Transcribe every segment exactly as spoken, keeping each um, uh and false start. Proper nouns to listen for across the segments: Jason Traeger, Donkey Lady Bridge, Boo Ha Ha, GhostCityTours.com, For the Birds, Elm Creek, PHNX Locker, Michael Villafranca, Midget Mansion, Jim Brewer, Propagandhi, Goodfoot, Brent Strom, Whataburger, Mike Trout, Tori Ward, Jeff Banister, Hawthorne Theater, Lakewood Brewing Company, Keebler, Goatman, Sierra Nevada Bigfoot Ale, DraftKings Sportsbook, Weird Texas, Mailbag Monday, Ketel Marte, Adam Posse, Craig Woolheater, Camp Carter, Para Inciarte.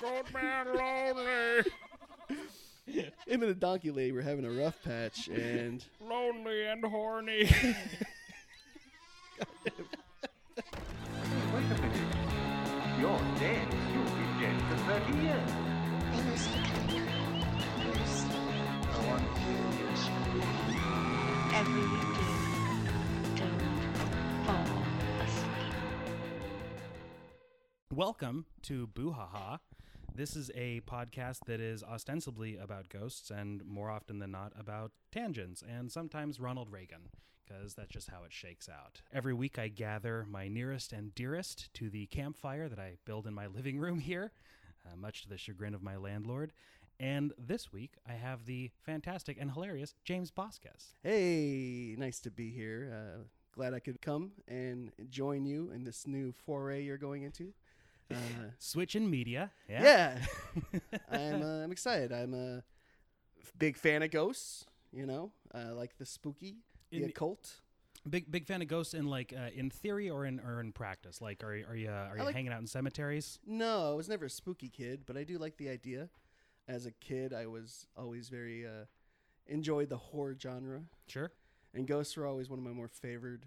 Goatman lonely. Him and the donkey lady were having a rough patch, and lonely and horny. Wait a minute. You're dead. You've been dead for thirty years. Every weekend, don't fall asleep. Welcome to Boo Ha Ha. This is a podcast that is ostensibly about ghosts and more often than not about tangents and sometimes Ronald Reagan, because that's just how it shakes out. Every week I gather my nearest and dearest to the campfire that I build in my living room here, uh, much to the chagrin of my landlord. And this week I have the fantastic and hilarious James Bosquez. Hey, nice to be here. Uh, glad I could come and join you in this new foray you're going into. Uh, Switch in media. Yeah, yeah. I'm uh, I'm excited. I'm a big fan of ghosts. You know, uh, like the spooky, the in occult. Big big fan of ghosts in like uh, in theory or in or in practice. Like, are are you uh, are you like, hanging out in cemeteries? No, I was never a spooky kid, but I do like the idea. As a kid, I was always very uh, enjoyed the horror genre. Sure. And ghosts were always one of my more favored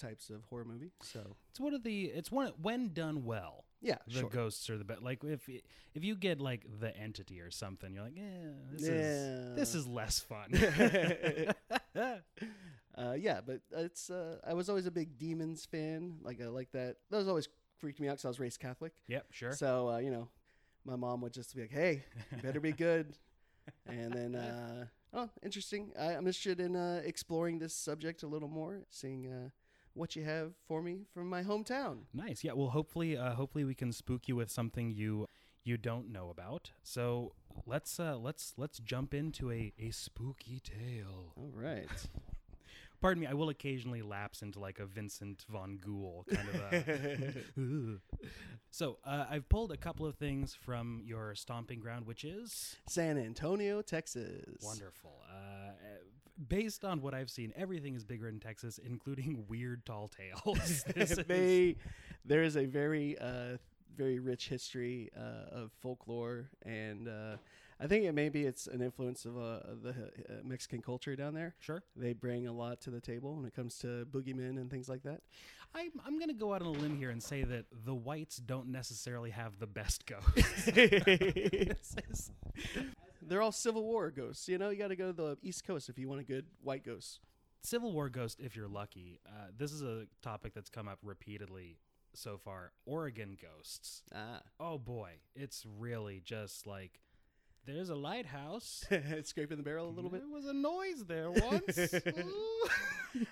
types of horror movie. So it's one of the it's one when done well. Yeah, the sure. Ghosts are the best. Like if if you get like The Entity or something, you're like, yeah, this yeah. is this is less fun. uh, yeah, but it's uh, I was always a big Demons fan. Like I like that. Those always freaked me out because I was raised Catholic. Yep, sure. So uh, you know, my mom would just be like, "Hey, you better be good," and then. Uh, oh, interesting. I, I'm interested in uh, exploring this subject a little more, seeing. Uh, what you have for me from my hometown. Nice. Yeah, well, hopefully uh, hopefully we can spook you with something you you don't know about. So let's uh, let's let's jump into a, a spooky tale. All right. Pardon me, I will occasionally lapse into like a Vincent Von Ghoul kind of a... So uh, I've pulled a couple of things from your stomping ground, which is... San Antonio, Texas. Wonderful. Uh, based on what I've seen, everything is bigger in Texas, including weird tall tales. they, there is a very, uh, very rich history uh, of folklore and... Uh, I think it maybe it's an influence of uh, the uh, Mexican culture down there. Sure. They bring a lot to the table when it comes to boogeymen and things like that. I'm, I'm going to go out on a limb here and say that the whites don't necessarily have the best ghosts. They're all Civil War ghosts. You know, you got to go to the East Coast if you want a good white ghost. Civil War ghost, if you're lucky. Uh, this is a topic that's come up repeatedly so far. Oregon ghosts. Ah. Oh, boy. It's really just like... There's a lighthouse. It's scraping the barrel a little bit. There was a noise there once.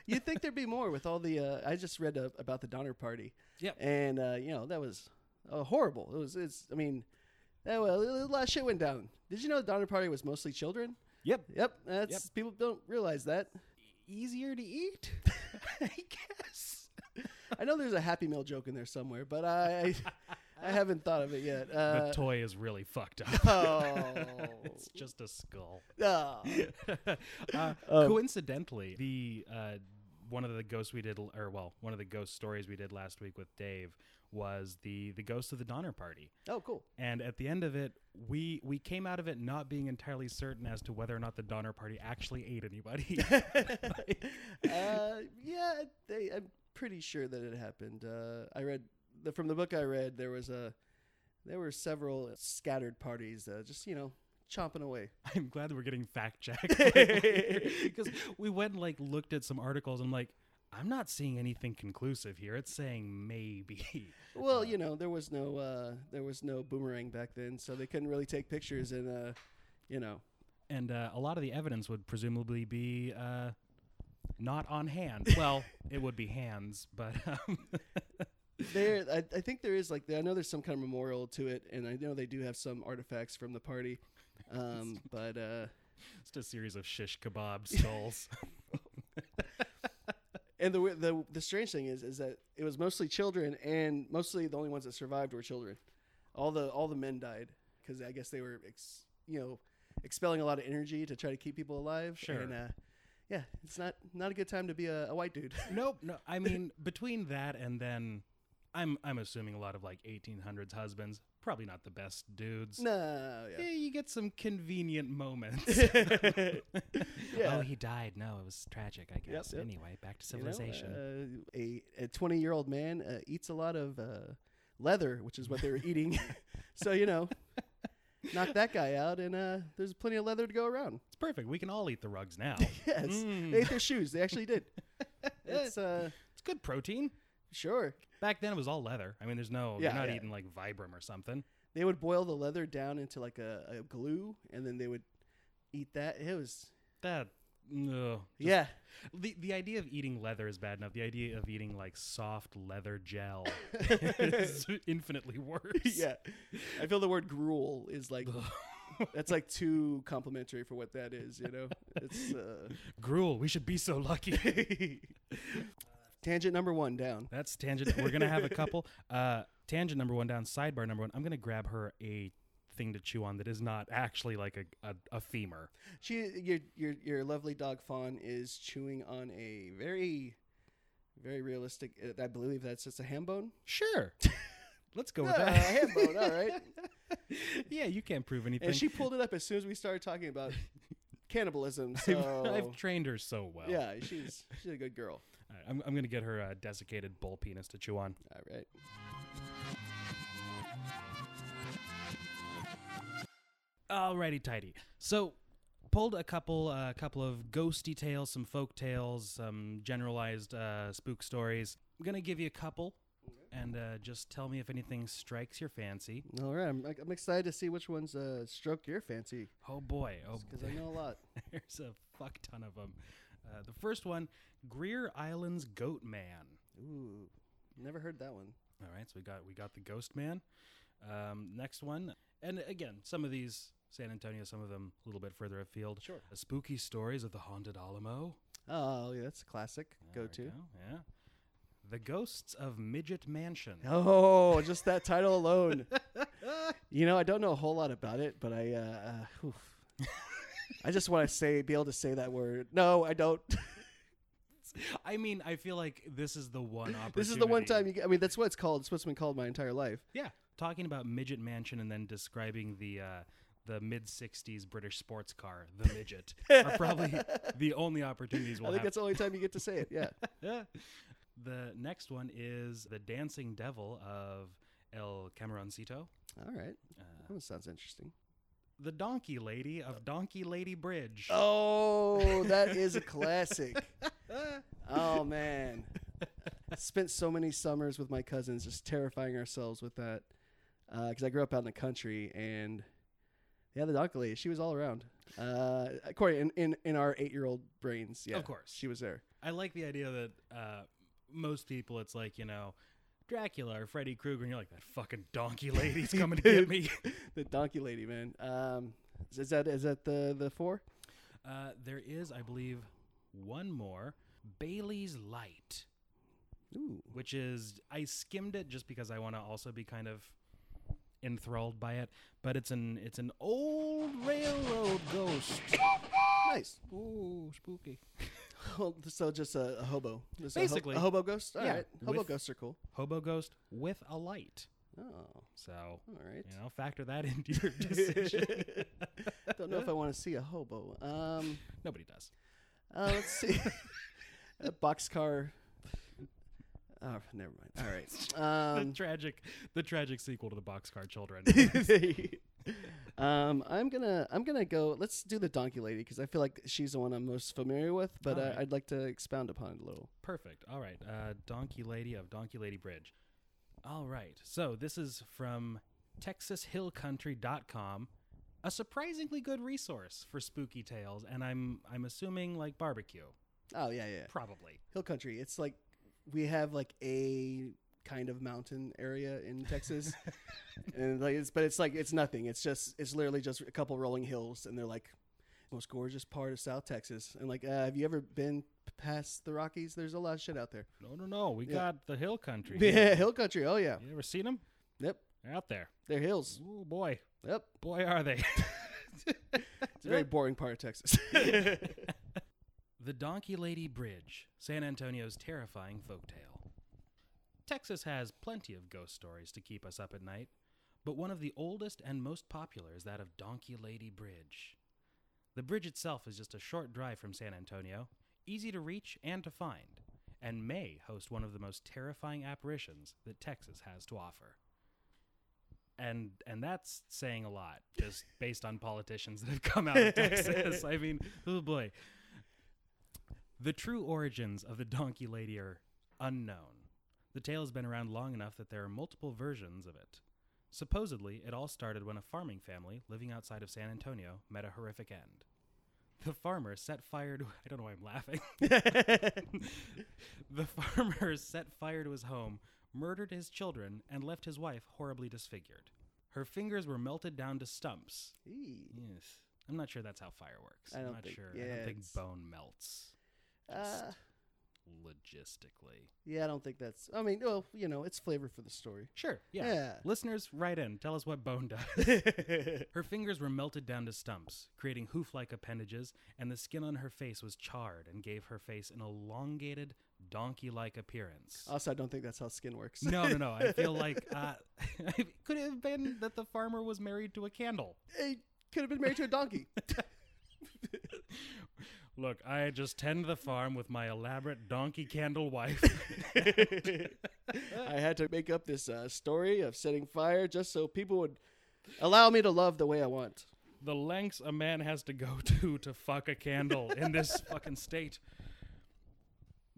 You'd think there'd be more with all the... Uh, I just read uh, about the Donner Party. Yep. And, uh, you know, that was uh, horrible. It was, it's, I mean, that, well, a lot of shit went down. Did you know the Donner Party was mostly children? Yep. Yep. That's yep. People don't realize that. Easier to eat, I guess. I know there's a Happy Meal joke in there somewhere, but I... I haven't thought of it yet. Uh, the toy is really fucked up. Oh. It's just a skull. Oh. uh, um. Coincidentally, the uh, one of the ghosts we did, or well, one of the ghost stories we did last week with Dave was the the ghost of the Donner Party. Oh, cool. And at the end of it, we we came out of it not being entirely certain as to whether or not the Donner Party actually ate anybody. like, uh, yeah, they, I'm pretty sure that it happened. Uh, I read... The, from the book I read, there was a, there were several scattered parties, uh, just, you know, chomping away. I'm glad that we're getting fact checked because we went and like looked at some articles. And I'm like, I'm not seeing anything conclusive here. It's saying maybe. Well, you know, there was no, uh, there was no boomerang back then, so they couldn't really take pictures and, uh, you know, and uh, a lot of the evidence would presumably be uh, not on hand. Well, it would be hands, but. Um, There, I, I think there is like the, I know there's some kind of memorial to it, and I know they do have some artifacts from the party, um, but uh, it's just a series of shish kebab stalls. And the the the strange thing is, is that it was mostly children, and mostly the only ones that survived were children. All the all the men died because I guess they were ex, you know expelling a lot of energy to try to keep people alive. Sure. And, uh, yeah, it's not not a good time to be a, a white dude. Nope. No, I mean between that and then. I'm I'm assuming a lot of like eighteen hundreds husbands, probably not the best dudes. No, yeah. Yeah, you get some convenient moments. Yeah. Oh, he died. No, it was tragic, I guess. Yep, yep. Anyway, back to civilization. You know, uh, a, a twenty-year-old man uh, eats a lot of uh, leather, which is what they were eating. So, you know, knock that guy out, and uh, there's plenty of leather to go around. It's perfect. We can all eat the rugs now. Yes. Mm. They ate their shoes. They actually did. It's uh, it's good protein. Sure. Back then it was all leather. I mean, there's no, yeah, you're not yeah. eating like Vibram or something. They would boil the leather down into like a, a glue, and then they would eat that. It was that. No. Yeah. The the idea of eating leather is bad enough. The idea of eating like soft leather gel is infinitely worse. Yeah. I feel the word gruel is like, that's like too complimentary for what that is. You know, it's uh, gruel. We should be so lucky. Tangent number one down. That's tangent. We're going to have a couple. Uh, tangent number one down. Sidebar number one. I'm going to grab her a thing to chew on that is not actually like a, a, a femur. She, your, your, your lovely dog Fawn is chewing on a very, very realistic. Uh, I believe that's just a ham bone. Sure. Let's go with uh, that. A ham bone. All right. Yeah, you can't prove anything. And she pulled it up as soon as we started talking about cannibalism. So I've trained her so well. Yeah, she's she's a good girl. All right, I'm, I'm going to get her a desiccated bull penis to chew on. All right. Alrighty, tighty. So, pulled a couple, a uh, couple of ghosty tales, some folk tales, some generalized uh, spook stories. I'm going to give you a couple, and uh, just tell me if anything strikes your fancy. All right, I'm, I'm excited to see which ones uh, stroke your fancy. Oh boy, oh because I know a lot. There's a fuck ton of them. Uh, the first one, Greer Island's Goatman. Ooh, never heard that one. All right, so we got we got the Ghost Man. Um, next one, and again, some of these San Antonio, some of them a little bit further afield. Sure. Uh, spooky stories of the haunted Alamo. Oh, yeah, that's a classic go-to. Go. Yeah. The Ghosts of Midget Mansion. Oh, just that title alone. You know, I don't know a whole lot about it, but I, uh, uh I just want to say, be able to say that word. No, I don't. I mean, I feel like this is the one opportunity. This is the one time you get, I mean, that's what it's called. It's what's been called my entire life. Yeah. Talking about Midget Mansion and then describing the, uh, the mid-sixties British sports car, the Midget, are probably the only opportunities we'll have. I think have. That's the only time you get to say it. Yeah. Yeah. The next one is The Dancing Devil of El Camaroncito. All right. Uh, that one sounds interesting. The Donkey Lady of Donkey Lady Bridge. Oh, that is a classic. Oh, man. I spent so many summers with my cousins just terrifying ourselves with that, because uh, I grew up out in the country, and yeah, the Donkey Lady, she was all around. Uh, Corey, in, in, in our eight-year-old brains, yeah. Of course. She was there. I like the idea that... Uh, most people, it's like, you know, Dracula or Freddy Krueger, and you're like, that fucking donkey lady's coming to get me. The donkey lady, man. Um, is that is that the, the four? Uh, there is, I believe, one more. Bailey's Light. Ooh. Which is, I skimmed it just because I want to also be kind of enthralled by it, but it's an it's an old railroad ghost. Nice. Ooh, spooky. So just a, a hobo. Just Basically. A, ho- a hobo ghost? All yeah. right. Hobo with, ghosts are cool. Hobo ghost with a light. Oh. So, all right. You know, factor that into your decision. Don't know if I want to see a hobo. Um, Nobody does. Uh, let's see. A boxcar. Oh, never mind. All right. Um, the tragic the tragic sequel to the Boxcar Children. um, I'm going to I'm gonna go. Let's do the Donkey Lady, because I feel like she's the one I'm most familiar with, but right. I, I'd like to expound upon it a little. Perfect. All right. Uh, Donkey Lady of Donkey Lady Bridge. All right. So this is from Texas Hill Country dot com, a surprisingly good resource for spooky tales, and I'm I'm assuming like barbecue. Oh, yeah, yeah. Probably. Hill Country. It's like, we have like a kind of mountain area in Texas, and like it's, but it's like it's nothing. It's just it's literally just a couple rolling hills, and they're like most gorgeous part of South Texas. And like, uh, have you ever been past the Rockies? There's a lot of shit out there. No, no, no. We yeah. got the hill country. Yeah, hill country. Oh yeah. You ever seen them? Yep. They're out there. They're hills. Oh boy. Yep. Boy, are they? It's a very boring part of Texas. The Donkey Lady Bridge, San Antonio's terrifying folktale. Texas has plenty of ghost stories to keep us up at night, but one of the oldest and most popular is that of Donkey Lady Bridge. The bridge itself is just a short drive from San Antonio, easy to reach and to find, and may host one of the most terrifying apparitions that Texas has to offer. And and that's saying a lot, just based on politicians that have come out of Texas. I mean, oh boy. The true origins of the Donkey Lady are unknown. The tale has been around long enough that there are multiple versions of it. Supposedly, it all started when a farming family living outside of San Antonio met a horrific end. The farmer set fire to... I don't know why I'm laughing. The farmer set fire to his home, murdered his children, and left his wife horribly disfigured. Her fingers were melted down to stumps. Eee. Yes. I'm not sure that's how fire works. I don't I'm not think, sure. Yeah, I don't think bone melts. Just uh, logistically. Yeah, I don't think that's... I mean, well, you know, it's flavor for the story. Sure, yeah. yeah. Listeners, write in. Tell us what bone does. Her fingers were melted down to stumps, creating hoof-like appendages, and the skin on her face was charred and gave her face an elongated, donkey-like appearance. Also, I don't think that's how skin works. No, no, no. I feel like... Uh, could it have been that the farmer was married to a candle? It could have been married to a donkey. Look, I just tend the farm with my elaborate donkey candle wife. I had to make up this uh, story of setting fire just so people would allow me to love the way I want. The lengths a man has to go to to fuck a candle in this fucking state.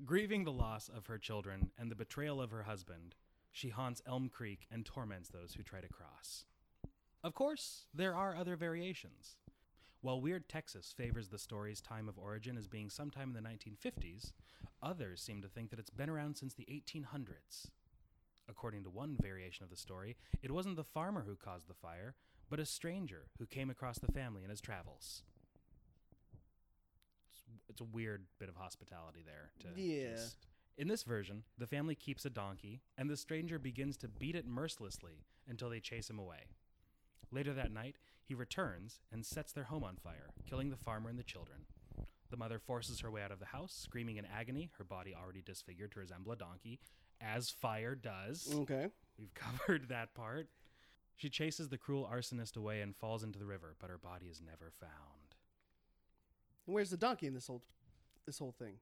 Grieving the loss of her children and the betrayal of her husband, she haunts Elm Creek and torments those who try to cross. Of course, there are other variations. While Weird Texas favors the story's time of origin as being sometime in the nineteen fifties, others seem to think that it's been around since the eighteen hundreds. According to one variation of the story, it wasn't the farmer who caused the fire, but a stranger who came across the family in his travels. It's, it's a weird bit of hospitality there. To yeah. Just... In this version, the family keeps a donkey, and the stranger begins to beat it mercilessly until they chase him away. Later that night, he returns and sets their home on fire, killing the farmer and the children. The mother forces her way out of the house, screaming in agony, her body already disfigured to resemble a donkey, as fire does. Okay. We've covered that part. She chases the cruel arsonist away and falls into the river, but her body is never found. Where's the donkey in this whole, this whole thing?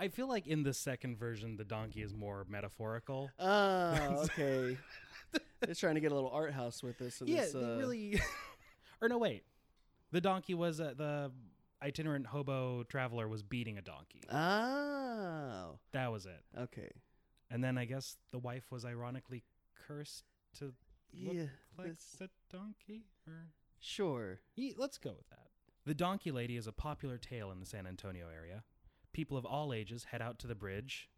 I feel like in the second version, the donkey is more metaphorical. Oh, okay. They're trying to get a little art house with this. And yeah, this, uh... really. Or no, wait. The donkey was, uh, the itinerant hobo traveler was beating a donkey. Oh. That was it. Okay. And then I guess the wife was ironically cursed to look yeah, like a donkey? Or... Sure. Yeah, let's go with that. The Donkey Lady is a popular tale in the San Antonio area. People of all ages head out to the bridge.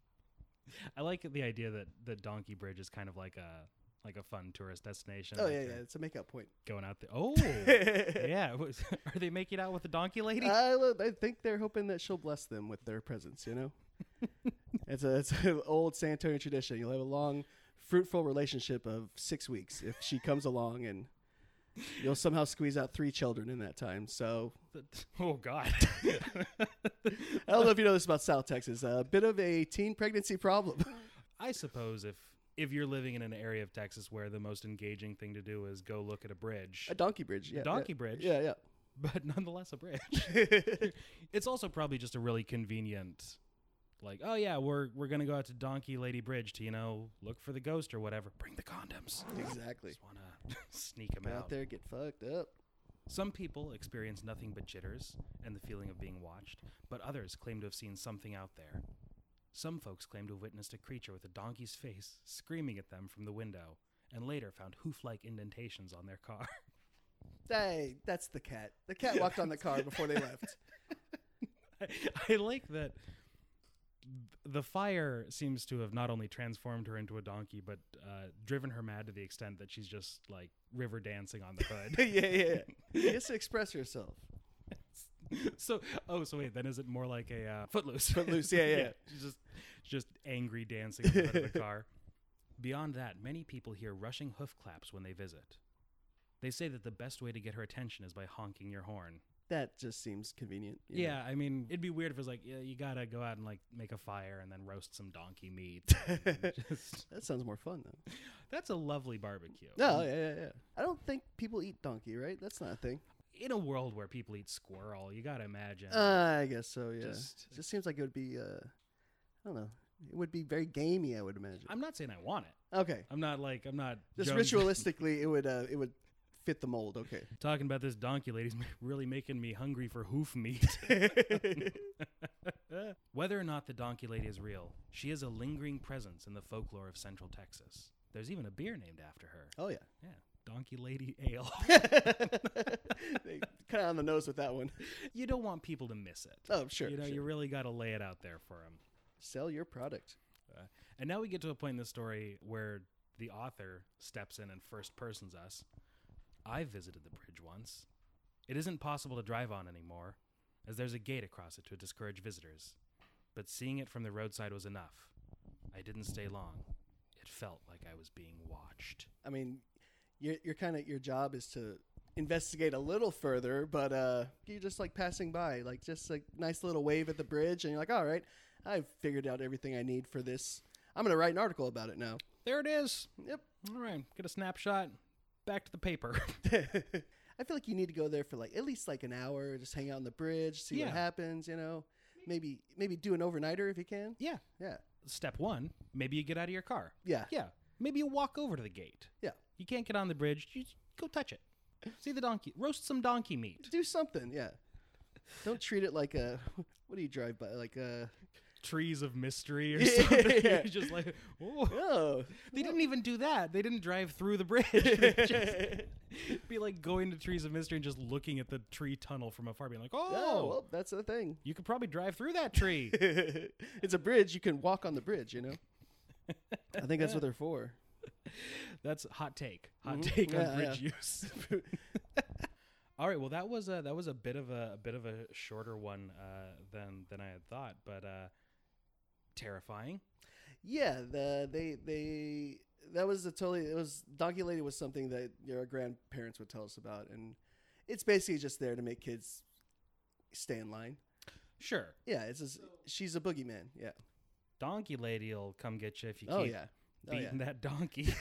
I like the idea that the Donkey Bridge is kind of like a like a fun tourist destination. Oh, like yeah, yeah. It's a make-out point. Going out there. Oh, yeah. Are they making out with the Donkey Lady? I, I think they're hoping that she'll bless them with their presence, you know? It's a, it's an old San Antonio tradition. You'll have a long, fruitful relationship of six weeks if she comes along, and you'll somehow squeeze out three children in that time, so... Oh, God. I don't know if you know this about South Texas. A bit of a teen pregnancy problem. I suppose if if you're living in an area of Texas where the most engaging thing to do is go look at a bridge. A donkey bridge, yeah. A donkey yeah, bridge. Yeah, yeah. But nonetheless a bridge. It's also probably just a really convenient... Like, oh, yeah, we're we're going to go out to Donkey Lady Bridge to, you know, look for the ghost or whatever. Bring the condoms. Exactly. Just want to sneak them out. Get out there, get fucked up. Some people experience nothing but jitters and the feeling of being watched, but others claim to have seen something out there. Some folks claim to have witnessed a creature with a donkey's face screaming at them from the window and later found hoof-like indentations on their car. Hey, that's the cat. The cat walked on the car before they left. I, I like that... The fire seems to have not only transformed her into a donkey, but uh, driven her mad to the extent that she's just like river dancing on the hood. yeah, yeah. She has to express herself. So, oh, so wait, then is it more like a uh, footloose? Footloose, yeah, yeah. yeah she's just, just angry dancing on the hood of the car. Beyond that, many people hear rushing hoof claps when they visit. They say that the best way to get her attention is by honking your horn. that just seems convenient. Yeah, know? I mean, it'd be weird if it was like, yeah, you gotta go out and like make a fire and then roast some donkey meat. Just... That sounds more fun though. That's a lovely barbecue. No, yeah, yeah, yeah. I don't think people eat donkey, right? That's not a thing. In a world where people eat squirrel, you gotta imagine. Uh, I guess so. Yeah, just, it just seems like it would be. Uh, I don't know. It would be very gamey, I would imagine. I'm not saying I want it. Okay. I'm not like I'm not. Just joking. Ritualistically, it would uh, it would fit the mold. Okay. Talking about this donkey lady's really making me hungry for hoof meat. Whether or not the donkey lady is real, she is a lingering presence in the folklore of Central Texas. There's even a beer named after her. Oh yeah, yeah. Donkey Lady Ale. Kind of on the nose with that one. You don't want people to miss it. Oh, sure. You know, sure. You really got to lay it out there for them. Sell your product. Uh, and now we get to a point in the story where the author steps in and first persons us. I visited the bridge once. It isn't possible to drive on anymore, as there's a gate across it to discourage visitors. But seeing it from the roadside was enough. I didn't stay long. It felt like I was being watched. I mean... Your, your kind of your job is to investigate a little further, but uh, you're just like passing by, like just like nice little wave at the bridge, and you're like, all right, I've figured out everything I need for this. I'm gonna write an article about it now. There it is. Yep. All right, get a snapshot. Back to the paper. I feel like you need to go there for like at least like an hour, just hang out on the bridge, see yeah. what happens. You know, maybe maybe do an overnighter if you can. Yeah, yeah. Step one, maybe you get out of your car. Yeah, yeah. Maybe you walk over to the gate. Yeah. You can't get on the bridge. Just go touch it. See the donkey. Roast some donkey meat. Do something, yeah. Don't treat it like a... What do you drive by? Like a... Trees of Mystery or yeah, something. Yeah, yeah. You're just like, oh. oh they oh. didn't even do that. They didn't drive through the bridge. Just be like going to Trees of Mystery and just looking at the tree tunnel from afar, being like, oh, oh well, that's the thing. You could probably drive through that tree. It's a bridge. You can walk on the bridge, you know? I think that's what they're for. That's hot take. Hot mm-hmm. take yeah, on bridge yeah. use. All right. Well, that was a, that was a bit of a, a bit of a shorter one uh, than than I had thought, but uh, terrifying. Yeah. The they they that was a totally it was Donkey Lady was something that your grandparents would tell us about, and it's basically just there to make kids stay in line. Sure. Yeah. It's just, she's a boogeyman. Yeah. Donkey Lady will come get you if you keep. Oh yeah. Beating oh, yeah. that donkey.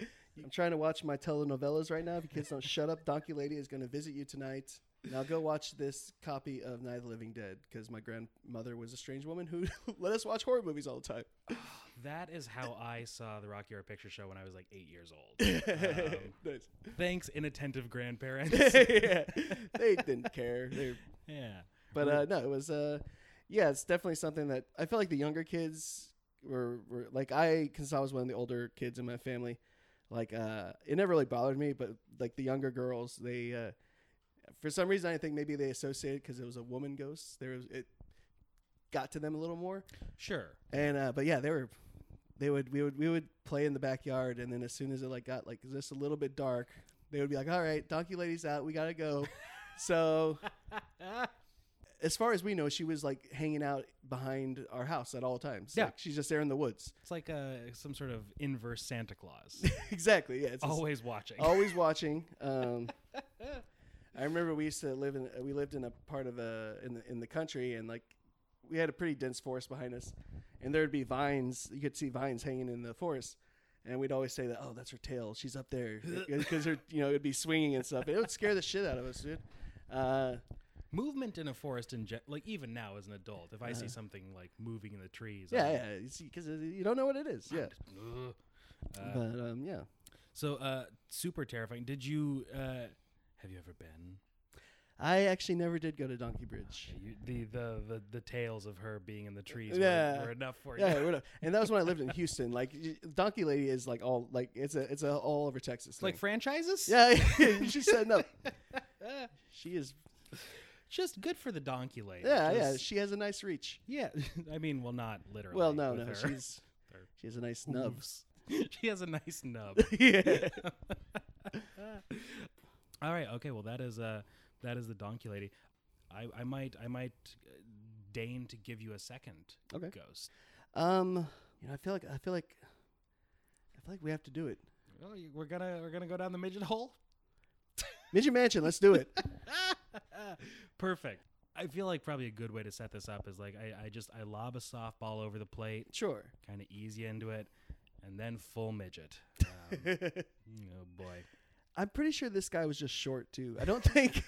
I'm trying to watch my telenovelas right now. If you kids don't shut up, Donkey Lady is going to visit you tonight. Now go watch this copy of Night of the Living Dead, because my grandmother was a strange woman who let us watch horror movies all the time. Oh, that is how I saw the Rocky Horror Picture Show when I was like eight years old. Um, nice. Thanks, inattentive grandparents. Yeah. They didn't care. They... Yeah. But uh, no, it was, uh, yeah, it's definitely something that I feel like the younger kids... Were, were like I, because I was one of the older kids in my family, like uh, it never really bothered me. But like the younger girls, they uh, for some reason I think maybe they associated because it was a woman ghost. There was, it got to them a little more. Sure. And uh, but yeah, they were they would we would we would play in the backyard, and then as soon as it like got like just a little bit dark, they would be like, "All right, Donkey Lady's out. We gotta go." So. As far as we know, she was like hanging out behind our house at all times. Yeah. Like, she's just there in the woods. It's like uh, some sort of inverse Santa Claus. Exactly. Yeah. It's always just, watching. Always watching. Um, I remember we used to live in, we lived in a part of a, in the, in the country, and like we had a pretty dense forest behind us, and there'd be vines. You could see vines hanging in the forest. And we'd always say that, oh, that's her tail. She's up there. Because her, you know, it'd be swinging and stuff. It would scare the shit out of us, dude. Uh, Movement in a forest, in ge- like even now as an adult, if I uh-huh. see something like moving in the trees, yeah, I'm, yeah, because you, you don't know what it is, yeah. Uh, but um, yeah, so uh, super terrifying. Did you uh, have you ever been? I actually never did go to Donkey Bridge. You, the, the the the tales of her being in the trees yeah. were, were enough for yeah, you. Yeah, and that was when I lived in Houston. Like Donkey Lady is like all like it's a it's a all over Texas. Thing. Like franchises? Yeah, she's setting up. She is. Just good for the donkey lady. Yeah, just, yeah. She has a nice reach. Yeah. I mean, well, not literally. Well, no, no. Her. She's She has a nice nub. She has a nice nub. Yeah. All right. Okay. Well, that is uh, that is the donkey lady. I, I might I might deign to give you a second okay. ghost. Um, you know, I feel like I feel like I feel like we have to do it. Well, we're gonna we're gonna go down the midget hole. Midget Mansion, let's do it. Perfect. I feel like probably a good way to set this up is like I, I just I lob a softball over the plate. Sure. Kind of ease you into it. And then full midget. Um, oh, boy. I'm pretty sure this guy was just short, too. I don't think,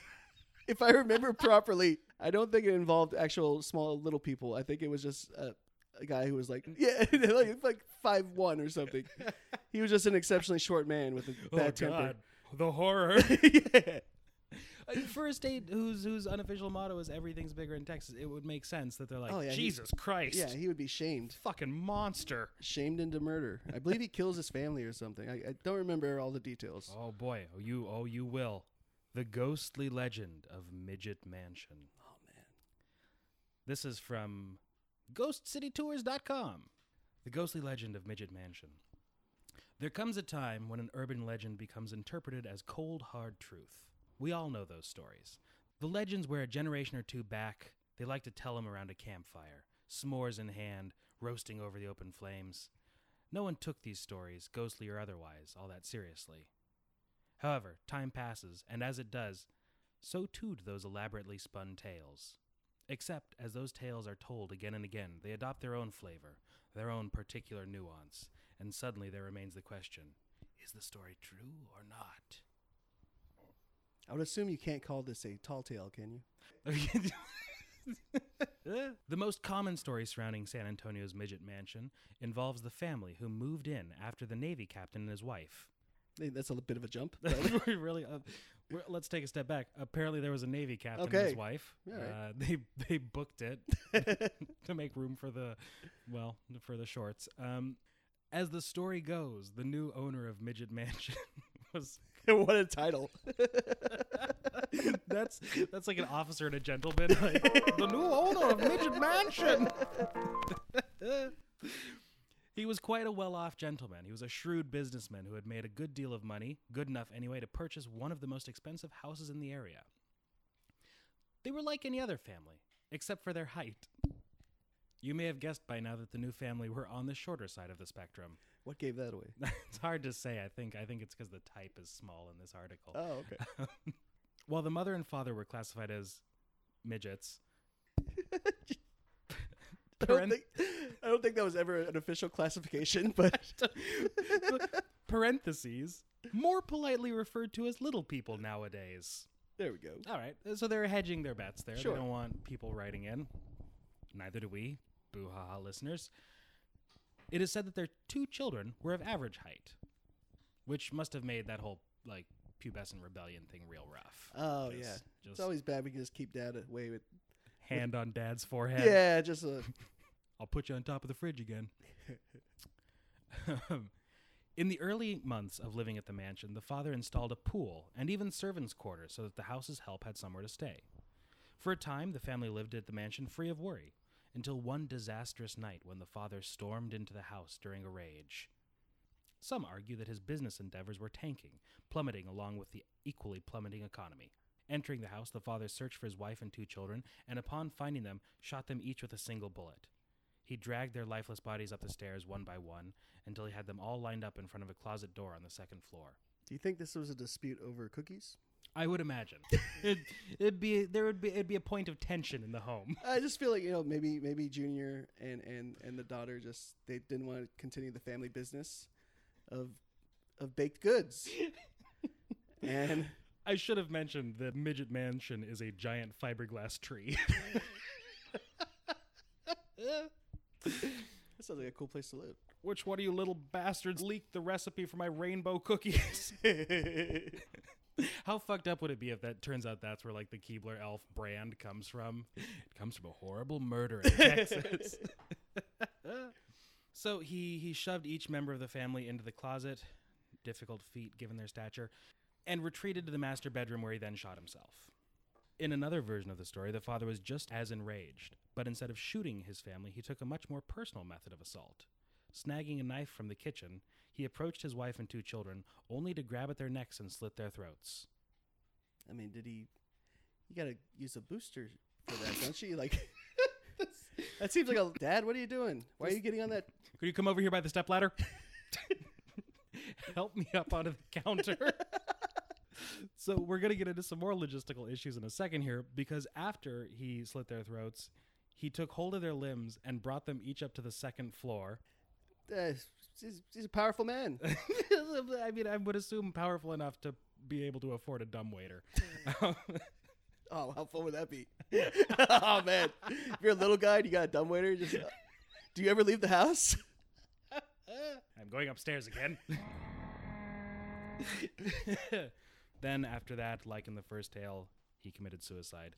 if I remember properly, I don't think it involved actual small little people. I think it was just a, a guy who was like, yeah, like, like five one or something. He was just an exceptionally short man with a oh bad God. temper. The horror. Yeah. First Aid, whose whose unofficial motto is everything's bigger in Texas, it would make sense that they're like, oh, yeah, Jesus Christ. Yeah, he would be shamed. Fucking monster. Shamed into murder. I believe he kills his family or something. I, I don't remember all the details. Oh, boy. Oh, you oh you will. The ghostly legend of Midget Mansion. Oh, man. This is from Ghost City Tours dot com. The ghostly legend of Midget Mansion. There comes a time when an urban legend becomes interpreted as cold, hard truth. We all know those stories. The legends where a generation or two back, they like to tell them around a campfire, s'mores in hand, roasting over the open flames. No one took these stories, ghostly or otherwise, all that seriously. However, time passes, and as it does, so too do those elaborately spun tales. Except, as those tales are told again and again, they adopt their own flavor, their own particular nuance, and suddenly there remains the question, is the story true or not? I would assume you can't call this a tall tale, can you? The most common story surrounding San Antonio's Midget Mansion involves the family who moved in after the Navy captain and his wife. Hey, that's a bit of a jump. Really, uh, we're, let's take a step back. Apparently, there was a Navy captain okay. and his wife. All right. uh, they they booked it to make room for the well for the shorts. Um, as the story goes, the new owner of Midget Mansion was. What a title. That's that's like an officer and a gentleman. Like, the new owner of Midget Mansion. He was quite a well-off gentleman. He was a shrewd businessman who had made a good deal of money, good enough anyway, to purchase one of the most expensive houses in the area. They were like any other family, except for their height. You may have guessed by now that the new family were on the shorter side of the spectrum. What gave that away? It's hard to say. I think I think it's because the type is small in this article. Oh, okay. Um, while the mother and father were classified as midgets. I, don't think, I don't think that was ever an official classification, but... parentheses, more politely referred to as little people nowadays. There we go. All right. So they're hedging their bets there. Sure. They don't want people writing in. Neither do we, Boo Ha Ha listeners. It is said that their two children were of average height, which must have made that whole like pubescent rebellion thing real rough. Oh, just, yeah. Just it's always bad we can just keep dad away with... Hand with, on dad's forehead. Yeah, just a... I'll put you on top of the fridge again. um, in the early months of living at the mansion, the father installed a pool and even servants' quarters so that the house's help had somewhere to stay. For a time, the family lived at the mansion free of worry, until one disastrous night when the father stormed into the house during a rage. Some argue that his business endeavors were tanking, plummeting along with the equally plummeting economy. Entering the house, the father searched for his wife and two children, and upon finding them, shot them each with a single bullet. He dragged their lifeless bodies up the stairs one by one, until he had them all lined up in front of a closet door on the second floor. Do you think this was a dispute over cookies? I would imagine it, it'd be there would be it'd be a point of tension in the home. I just feel like you know maybe maybe Junior and, and, and the daughter just they didn't want to continue the family business of of baked goods. And I should have mentioned that Midget Mansion is a giant fiberglass tree. That sounds like a cool place to live. Which one of you little bastards leaked the recipe for my rainbow cookies? How fucked up would it be if that turns out that's where like the Keebler Elf brand comes from? It comes from a horrible murder in Texas. So he, he shoved each member of the family into the closet, difficult feat given their stature, and retreated to the master bedroom where he then shot himself. In another version of the story, the father was just as enraged, but instead of shooting his family, he took a much more personal method of assault. Snagging a knife from the kitchen, he approached his wife and two children, only to grab at their necks and slit their throats. I mean, did he... You gotta use a booster for that, don't you? Like, that seems like a... Dad, what are you doing? Why are you getting on that... Could you come over here by the stepladder? Help me up onto the counter. So we're going to get into some more logistical issues in a second here, because after he slit their throats, he took hold of their limbs and brought them each up to the second floor. Uh, he's, he's a powerful man. I mean, I would assume powerful enough to be able to afford a dumbwaiter. Um, oh, how fun would that be? Oh, man. If you're a little guy and you got a dumbwaiter, just, uh, do you ever leave the house? I'm going upstairs again. Then after that, like in the first tale, he committed suicide.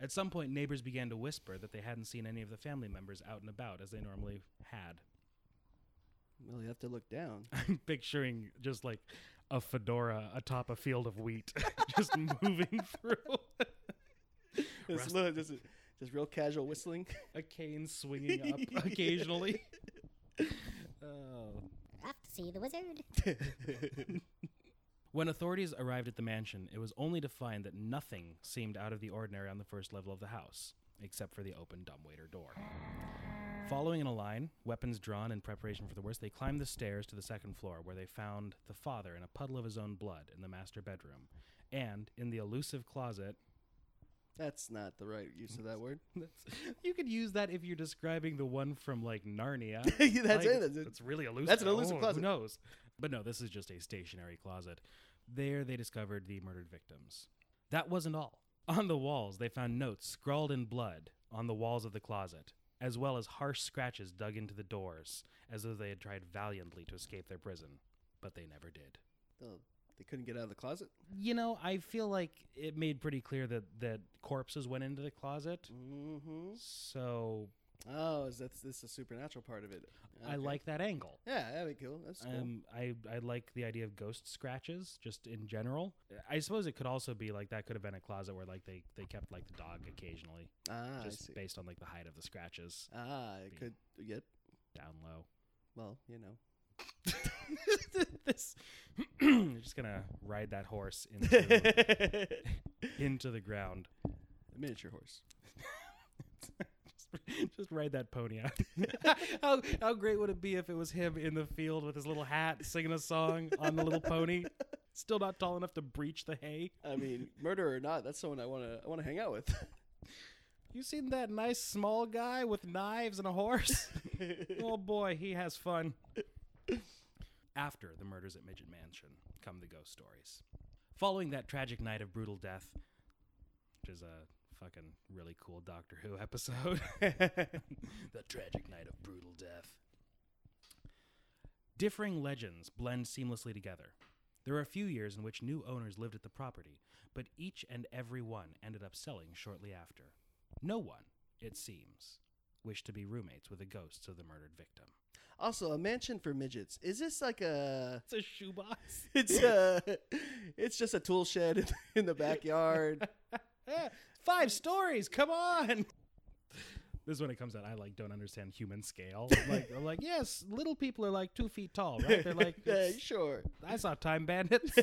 At some point, neighbors began to whisper that they hadn't seen any of the family members out and about as they normally had. Well, you have to look down. I'm picturing just like a fedora atop a field of wheat, just moving through. Just, look, just, just real casual whistling. A cane swinging up occasionally. Oh. Off to see the wizard. When authorities arrived at the mansion, it was only to find that nothing seemed out of the ordinary on the first level of the house, except for the open dumbwaiter door. Following in a line, weapons drawn in preparation for the worst, they climbed the stairs to the second floor, where they found the father in a puddle of his own blood in the master bedroom, and in the elusive closet... That's not the right use of that word. That's, you could use that if you're describing the one from, like, Narnia. Yeah, that's like, it. That's, that's really elusive. That's an elusive oh, closet. Who knows? But no, this is just a stationary closet. There they discovered the murdered victims. That wasn't all. On the walls, they found notes scrawled in blood on the walls of the closet, as well as harsh scratches dug into the doors, as though they had tried valiantly to escape their prison. But they never did. Oh. They couldn't get out of the closet? You know, I feel like it made pretty clear that, that corpses went into the closet. Mm-hmm. So... Oh, is that, this is the supernatural part of it? Okay. I like that angle. Yeah, that'd be cool. That's cool. Um, I, I like the idea of ghost scratches, just in general. I suppose it could also be, like, that could have been a closet where, like, they, they kept, like, the dog occasionally. Ah, just I see. Based on, like, the height of the scratches. Ah, it could... Yep. Down low. Well, you know. This, I'm just gonna ride that horse into, into the ground. A miniature horse. just, just ride that pony out. how how great would it be if it was him in the field with his little hat singing a song on the little pony? Still not tall enough to breach the hay. I mean, murder or not, that's someone I wanna I wanna hang out with. You seen that nice small guy with knives and a horse? Oh boy, he has fun. After the murders at Midget Mansion come the ghost stories. Following that tragic night of brutal death, which is a fucking really cool Doctor Who episode. The tragic night of brutal death. Differing legends blend seamlessly together. There were a few years in which new owners lived at the property, but each and every one ended up selling shortly after. No one, it seems, wished to be roommates with the ghosts of the murdered victim. Also, a mansion for midgets. Is this like a... It's a shoebox. It's a, It's just a tool shed in the backyard. Five stories, come on! This is when it comes out, I like don't understand human scale. I'm like, I'm like, yes, little people are like two feet tall, right? They're like... Yeah, sure. I saw Time Bandits.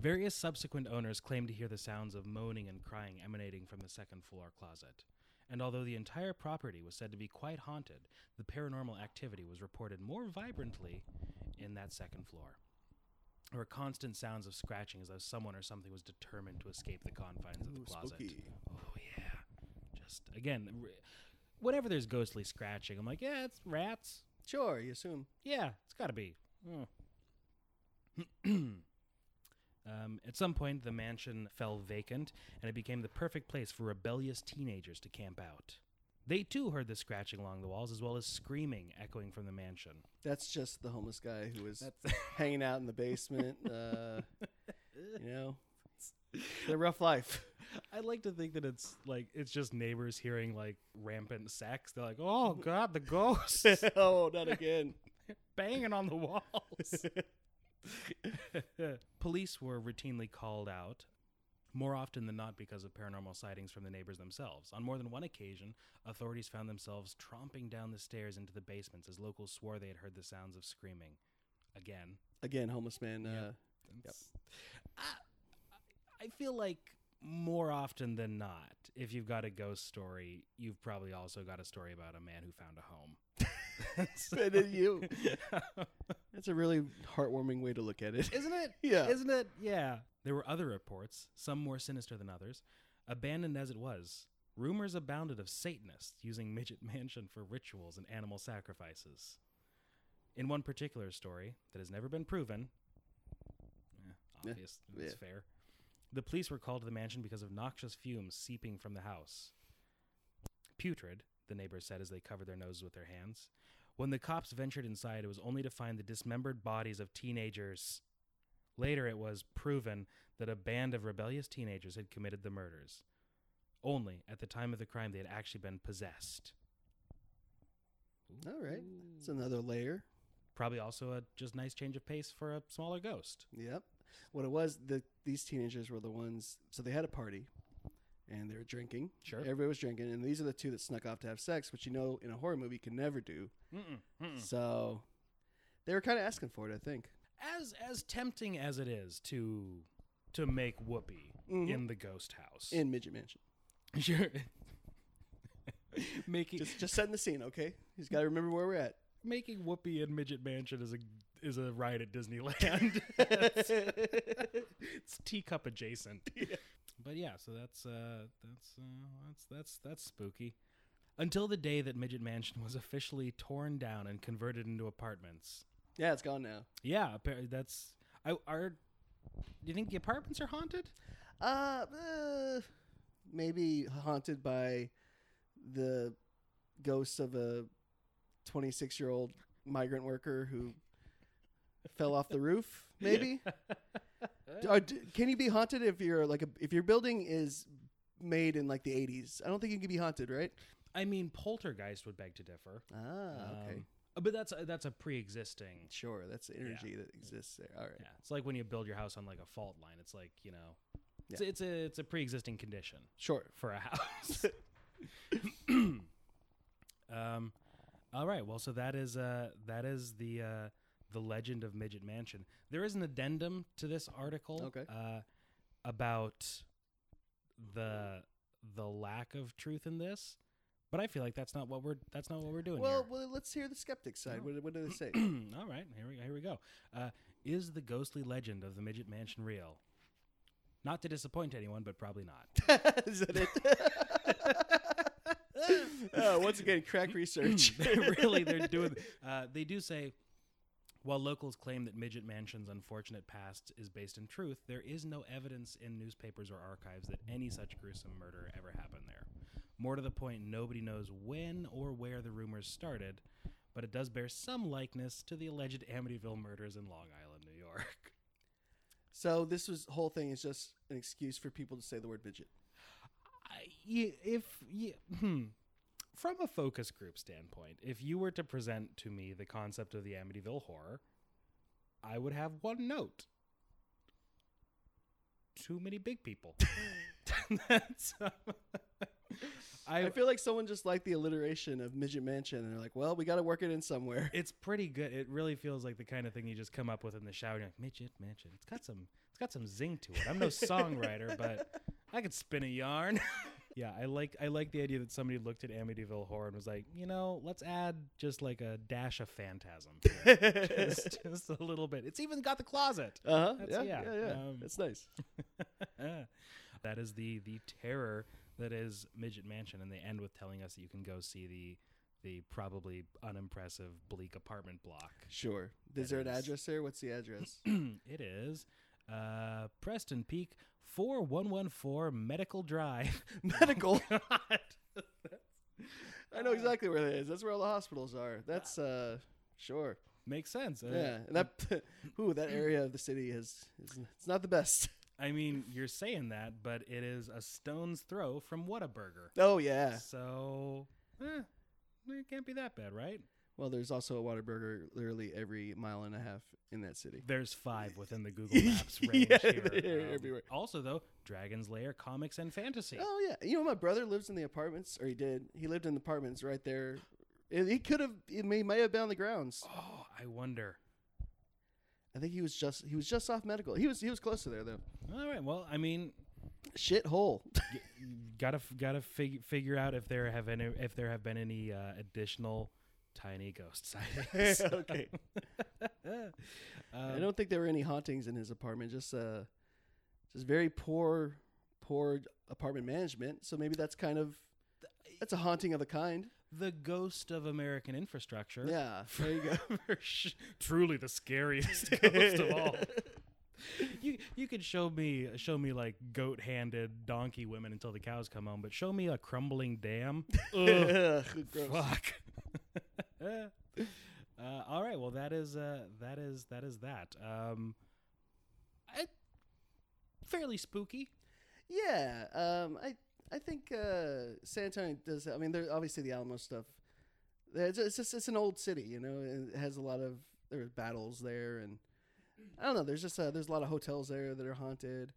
Various subsequent owners claimed to hear the sounds of moaning and crying emanating from the second floor closet. And although the entire property was said to be quite haunted, the paranormal activity was reported more vibrantly in that second floor. There were constant sounds of scratching as though someone or something was determined to escape the confines of the Ooh, closet. Spooky. Oh, yeah. Just, again, whenever there's ghostly scratching, I'm like, yeah, it's rats. Sure, you assume. Yeah, it's gotta be. Mm. Um, at some point, the mansion fell vacant, and it became the perfect place for rebellious teenagers to camp out. They, too, heard the scratching along the walls, as well as screaming echoing from the mansion. That's just the homeless guy who was That's... hanging out in the basement. Uh, you know, it's a rough life. I like to think that it's, like, it's just neighbors hearing, like, rampant sex. They're like, oh, God, the ghosts. Oh, not again. Banging on the walls. Police were routinely called out, more often than not because of paranormal sightings from the neighbors themselves. On more than one occasion, authorities found themselves tromping down the stairs into the basements as locals swore they had heard the sounds of screaming. Again. Again, homeless man. Uh, yep. Yep. I, I feel like more often than not, if you've got a ghost story, you've probably also got a story about a man who found a home. So, you. That's a really heartwarming way to look at it. Isn't it? Yeah. Isn't it? Yeah. There were other reports, some more sinister than others. Abandoned as it was, rumors abounded of Satanists using Midget Mansion for rituals and animal sacrifices. In one particular story that has never been proven, eh, obvious, yeah. it's yeah. fair, the police were called to the mansion because of noxious fumes seeping from the house. Putrid, the neighbors said as they covered their noses with their hands. When the cops ventured inside, it was only to find the dismembered bodies of teenagers. Later, it was proven that a band of rebellious teenagers had committed the murders. Only at the time of the crime, they had actually been possessed. Ooh. All right. That's another layer. Probably also a just nice change of pace for a smaller ghost. Yep. What it was, the, these teenagers were the ones, so they had a party. And they were drinking. Sure. Everybody was drinking. And these are the two that snuck off to have sex, which you know in a horror movie can never do. Mm-mm, mm-mm. So they were kind of asking for it, I think. As as tempting as it is to to make whoopee mm-hmm. in the ghost house. In Midget Mansion. Sure. Making just, just setting the scene, okay? You just got to remember where we're at. Making whoopee in Midget Mansion is a is a ride at Disneyland. it's, it's teacup adjacent. Yeah. But yeah, so that's uh, that's uh, that's that's that's spooky. Until the day that Midget Mansion was officially torn down and converted into apartments. Yeah, it's gone now. Yeah, that's. I are. Do you think the apartments are haunted? Uh, uh maybe haunted by the ghosts of a twenty-six-year-old migrant worker who fell off the roof. Maybe. Are, can you be haunted if you're like a, if your building is made in like the eighties? I don't think you can be haunted, right? I mean, poltergeist would beg to differ. Ah, okay. Um, but that's a, that's a pre-existing. Sure, that's energy yeah. that exists there. All right. Yeah, it's like when you build your house on like a fault line. It's like you know, it's, yeah. it's a it's a pre-existing condition. Sure, for a house. um, all right. Well, so that is uh that is the. Uh, The Legend of Midget Mansion. There is an addendum to this article okay. uh, about the the lack of truth in this, but I feel like that's not what we're that's not what we're doing. Well, here. well, let's hear the skeptic side. No. What, what do they say? All right, here we here we go. Uh, is the ghostly legend of the Midget Mansion real? Not to disappoint anyone, but probably not. Is that it? Oh, once again, crack research. they're really, they're doing. Uh, they do say. While locals claim that Midget Mansion's unfortunate past is based in truth, there is no evidence in newspapers or archives that any such gruesome murder ever happened there. More to the point, nobody knows when or where the rumors started, but it does bear some likeness to the alleged Amityville murders in Long Island, New York. So this was, whole thing is just an excuse for people to say the word midget. I, if... Yeah, hmm. From a focus group standpoint, if you were to present to me the concept of the Amityville horror, I would have one note. Too many big people. That's, um, I, I feel like someone just liked the alliteration of Midget Mansion and they're like, well, we got to work it in somewhere. It's pretty good. It really feels like the kind of thing you just come up with in the shower and you're like, Midget Mansion. It's got some, it's got some zing to it. I'm no songwriter, but I could spin a yarn. Yeah, I like I like the idea that somebody looked at Amityville Horror and was like, you know, let's add just like a dash of phantasm. just, just a little bit. It's even got the closet. Uh-huh. That's, yeah, yeah, yeah. yeah. Um, That's nice. That is the the terror that is Midget Mansion, and they end with telling us that you can go see the the probably unimpressive bleak apartment block. Sure. Is there is. an address there? What's the address? It is... Uh, Preston Peak, four one one four Medical Drive. Medical? Oh, God. I know exactly where that is. That's where all the hospitals are. That's, uh, sure. Makes sense. Uh, yeah. And that, ooh, that area of the city is, is, it's not the best. I mean, you're saying that, but it is a stone's throw from Whataburger. Oh, yeah. So, eh, it can't be that bad, right? Well, there's also a Whataburger literally every mile and a half in that city. There's five within the Google Maps range yeah, here. Um, everywhere. Also, though, Dragon's Lair comics and fantasy. Oh, yeah. You know, my brother lives in the apartments, or he did. He lived in the apartments right there. He could have, he may have been on the grounds. Oh, I wonder. I think he was just, he was just off medical. He was, he was close to there, though. All right. Well, I mean... Shithole. Gotta, gotta fig- figure out if there have any, if there have been any uh, additional... tiny ghost sightings. Okay. um, I don't think there were any hauntings in his apartment. Just uh, just very poor, poor apartment management. So maybe that's kind of that's a haunting of a kind. The ghost of American infrastructure. Yeah, there you go. Truly the scariest ghost of all. You you could show me show me like goat handed donkey women until the cows come home, but show me a crumbling dam. Ugh, fuck. uh, all right, well that is uh, that is that is that. Um, I, fairly spooky. Yeah, um, I I think uh, San Antonio does. I mean, there's obviously the Alamo stuff. It's, it's just it's an old city, you know. It has a lot of there were battles there and. I don't know. There's just a, there's a lot of hotels there that are haunted.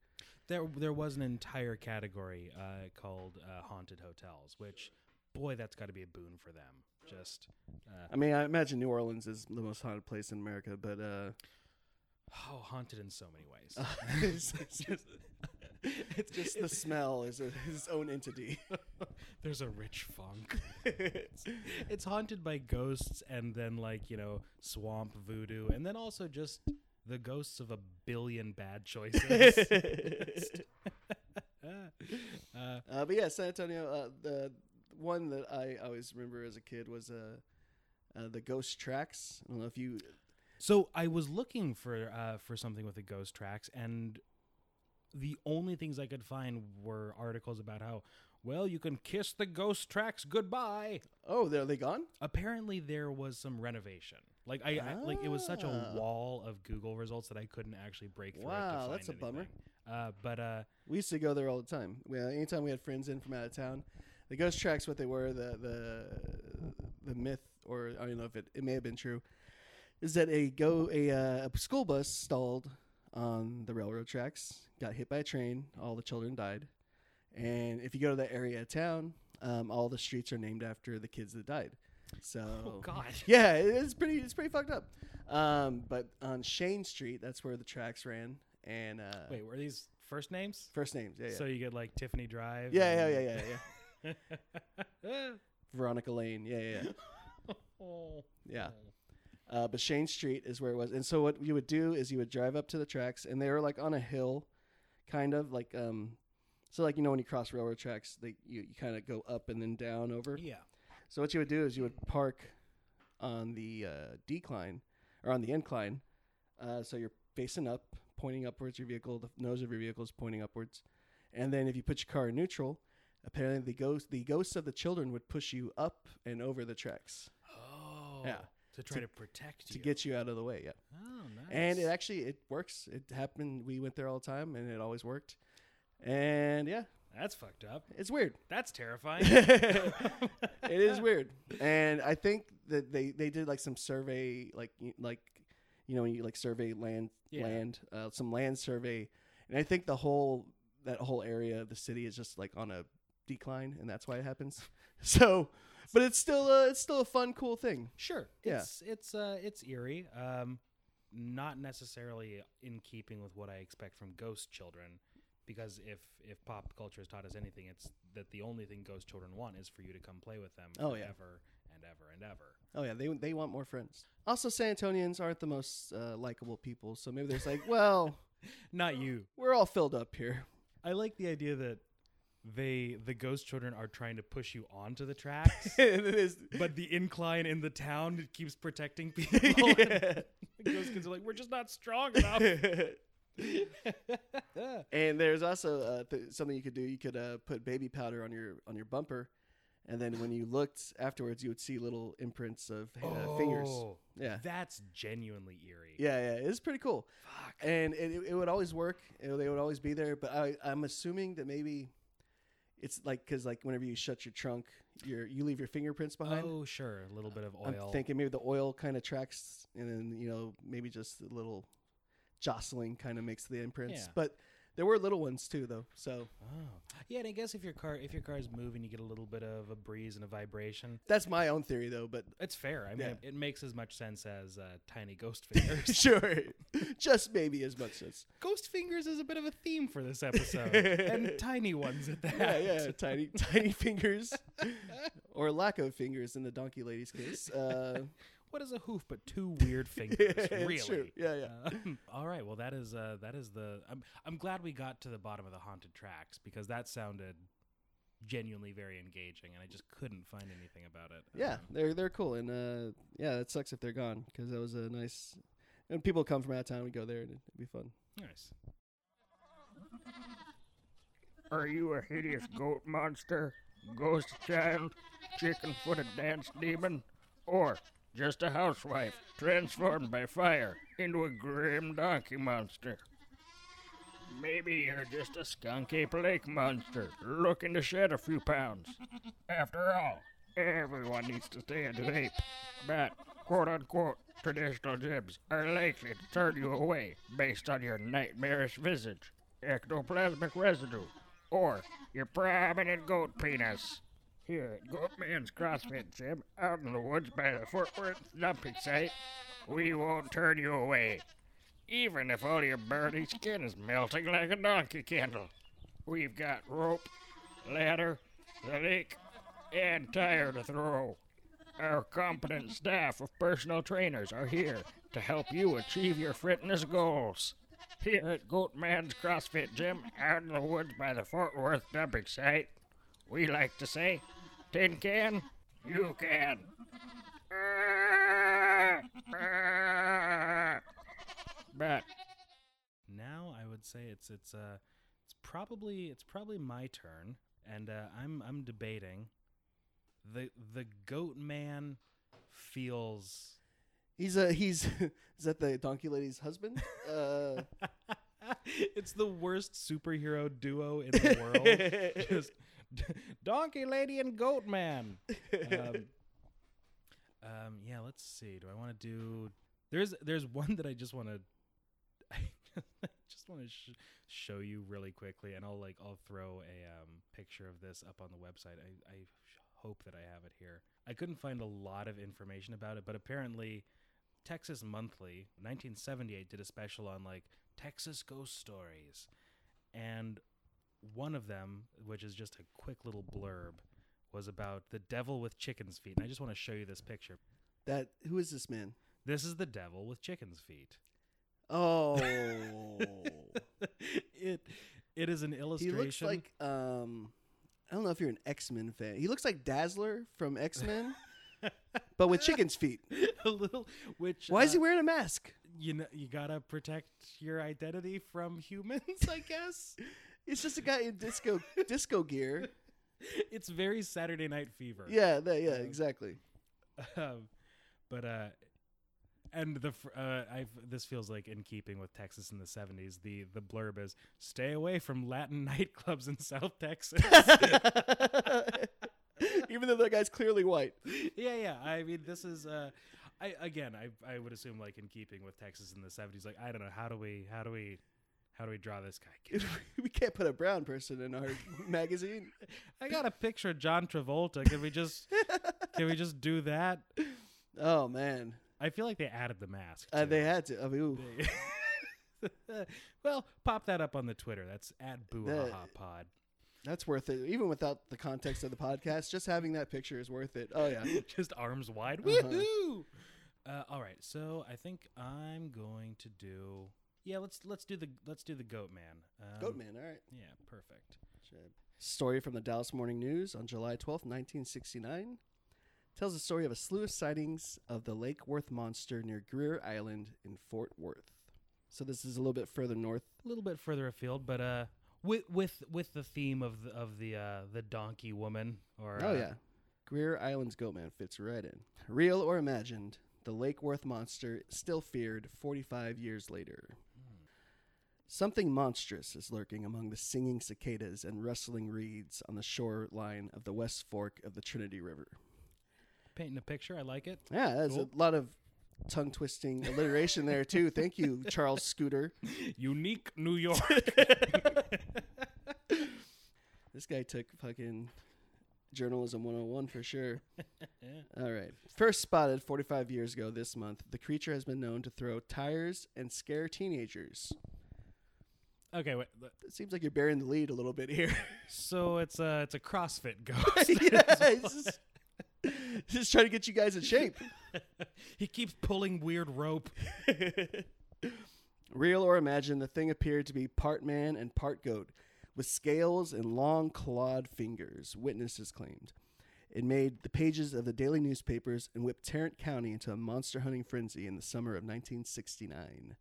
There there was an entire category uh, called uh, haunted hotels, which, boy, that's got to be a boon for them. Just, uh, I mean, I imagine New Orleans is the most haunted place in America, but uh, oh, haunted in so many ways. Uh, it's, it's, just, it's just the smell is its own entity. There's a rich funk. it's, it's haunted by ghosts, and then like you know swamp voodoo, and then also just. The ghosts of a billion bad choices. uh, uh, but yeah, San Antonio, uh, the one that I always remember as a kid was uh, uh, the ghost tracks. I don't know if you... So I was looking for uh, for something with the ghost tracks, and the only things I could find were articles about how, well, you can kiss the ghost tracks goodbye. Oh, are they gone? Apparently there was some renovation. Like I, ah. I like it was such a wall of Google results that I couldn't actually break through. Wow, it to find that's a anything. Bummer. Uh, but uh, we used to go there all the time. We, uh, anytime we had friends in from out of town, the ghost tracks, what they were, the the the myth, or I don't know if it, it may have been true, is that a go a, uh, a school bus stalled on the railroad tracks, got hit by a train, all the children died, and if you go to that area of town, um, all the streets are named after the kids that died. So, oh God, yeah, it's pretty, it's pretty fucked up. Um, but on Shane Street, that's where the tracks ran. And uh, wait, were these first names? First names, yeah. yeah. So you get like Tiffany Drive. Yeah, yeah, yeah, yeah, yeah. Veronica Lane, yeah, yeah, yeah. yeah. Uh, but Shane Street is where it was. And so what you would do is you would drive up to the tracks, and they were like on a hill, kind of like um, so like you know when you cross railroad tracks, they you, you kind of go up and then down over. Yeah. So what you would do is you would park on the uh, decline or on the incline. Uh, so you're facing up, pointing upwards, your vehicle, the nose of your vehicle is pointing upwards. And then if you put your car in neutral, apparently the ghost, the ghosts of the children would push you up and over the tracks. Oh, yeah. To try to, to protect you. To get you out of the way, yeah. Oh, nice. And it actually, it works. It happened. We went there all the time and it always worked. And yeah. That's fucked up. It's weird. That's terrifying. It is weird. And I think that they, they did like some survey, like, like, you know, when you like survey land, yeah. land, uh, some land survey. And I think the whole, that whole area of the city is just like on a decline and that's why it happens. So, but it's still, uh, it's still a fun, cool thing. Sure. Yeah. It's, it's, uh, it's eerie. Um, not necessarily in keeping with what I expect from ghost children. Because if, if pop culture has taught us anything, it's that the only thing ghost children want is for you to come play with them oh, yeah. ever and ever and ever. Oh, yeah. They they want more friends. Also, San Antonians aren't the most uh, likable people. So maybe there's like, well, not you. We're all filled up here. I like the idea that they the ghost children are trying to push you onto the tracks. But the incline in the town it keeps protecting people. Yeah. The ghost kids are like, we're just not strong enough. And there's also uh, th- something you could do. You could uh, put baby powder on your on your bumper, and then when you looked afterwards, you would see little imprints of uh, oh, fingers. Yeah, that's genuinely eerie. Yeah, yeah, it's pretty cool. Fuck. And it it would always work. It, they would always be there. But I I'm assuming that maybe it's like because like whenever you shut your trunk, your you leave your fingerprints behind. Oh sure, a little uh, bit of oil. I'm thinking maybe the oil kind of tracks, and then you know maybe just a little. Jostling kind of makes the imprints, yeah. But there were little ones too, though. So, oh. yeah, and I guess if your car if your car is moving, you get a little bit of a breeze and a vibration. That's my own theory, though. But it's fair. I mean, yeah. It makes as much sense as uh, tiny ghost fingers. Sure, just maybe as much sense. Ghost fingers is a bit of a theme for this episode, and tiny ones at that. Yeah, yeah, tiny tiny fingers. or lack of fingers in the donkey lady's case. Uh, what is a hoof but two weird fingers? Yeah, really? It's true. Yeah, yeah. Uh, all right. Well, that is uh, that is the. I'm I'm glad we got to the bottom of the haunted tracks, because that sounded genuinely very engaging, and I just couldn't find anything about it. Yeah, um, they're they're cool, and uh, yeah, it sucks if they're gone, because that was a nice. And people come from out of town and go there, and it'd be fun. Nice. Are you a hideous goat monster, ghost child, chicken-footed dance demon, or just a housewife transformed by fire into a grim donkey monster? Maybe you're just a skunk ape lake monster looking to shed a few pounds. After all, everyone needs to stay as an ape, but quote-unquote traditional gyms are likely to turn you away based on your nightmarish visage, ectoplasmic residue, or your prominent goat penis. Here at Goatman's CrossFit Gym, out in the woods by the Fort Worth dumping site, we won't turn you away, even if all your burning skin is melting like a donkey candle. We've got rope, ladder, the lake, and tire to throw. Our competent staff of personal trainers are here to help you achieve your fitness goals. Here at Goatman's CrossFit Gym, out in the woods by the Fort Worth dumping site, we like to say, tin can, you can. But now I would say it's it's uh it's probably it's probably my turn, and uh, I'm I'm debating. The the goat man feels. He's a he's is that the donkey lady's husband? Uh, it's the worst superhero duo in the world. Just d- donkey lady and goat man. Um, um, yeah, let's see. Do I want to do? There's there's one that I just want to. I just want to sh- show you really quickly, and I'll like I'll throw a um, picture of this up on the website. I I hope that I have it here. I couldn't find a lot of information about it, but apparently Texas Monthly, nineteen seventy-eight, did a special on like Texas ghost stories. And one of them, which is just a quick little blurb, was about the devil with chicken's feet. And I just want to show you this picture. That who is this man? This is the devil with chicken's feet. Oh. it it is an illustration. He looks like um I don't know if you're an X-Men fan. He looks like Dazzler from X-Men, but with chicken's feet. A little. Which? Why uh, is he wearing a mask? You know, you gotta protect your identity from humans, I guess. It's just a guy in disco disco gear. It's very Saturday Night Fever. Yeah, that, yeah, um, exactly. Um, but uh, and the uh, I've this feels like in keeping with Texas in the seventies. The the blurb is, "Stay away from Latin nightclubs in South Texas." Even though that guy's clearly white. Yeah, yeah. I mean, this is uh, I again, I I would assume like in keeping with Texas in the seventies. Like, I don't know, how do we how do we how do we draw this guy? We can't put a brown person in our magazine. I got a picture of John Travolta. Can we just can we just do that? Oh man. I feel like they added the mask. Uh, they had to. I mean, well, pop that up on the Twitter. That's at Boo Ha Ha Pod. That's worth it. Even without the context of the podcast, just having that picture is worth it. Oh, yeah. Just arms wide. Uh-huh. Woohoo! Uh, all right. So I think I'm going to do. Yeah, let's let's do the let's do the Goat Man. Um, Goat Man. All right. Yeah. Perfect. Story from the Dallas Morning News on July twelfth, nineteen sixty-nine. Tells the story of a slew of sightings of the Lake Worth Monster near Greer Island in Fort Worth. So this is a little bit further north, a little bit further afield, but uh, with with with the theme of the, of the uh, the donkey woman. Or oh uh, yeah, Greer Island's Goatman fits right in. Real or imagined, the Lake Worth Monster still feared forty-five years later. Mm. Something monstrous is lurking among the singing cicadas and rustling reeds on the shoreline of the West Fork of the Trinity River. Painting a picture. I like it. Yeah, there's cool. A lot of tongue-twisting alliteration there, too. Thank you, Charles Scooter. Unique New York. This guy took fucking journalism one oh one for sure. Yeah. All right. First spotted forty-five years ago this month, the creature has been known to throw tires and scare teenagers. Okay, wait. It seems like you're burying the lead a little bit here. So it's a, it's a CrossFit ghost. Yeah, it's just Just trying to get you guys in shape. He keeps pulling weird rope. Real or imagined, the thing appeared to be part man and part goat, with scales and long clawed fingers, witnesses claimed. It made the pages of the daily newspapers and whipped Tarrant County into a monster hunting frenzy in the summer of nineteen sixty-nine.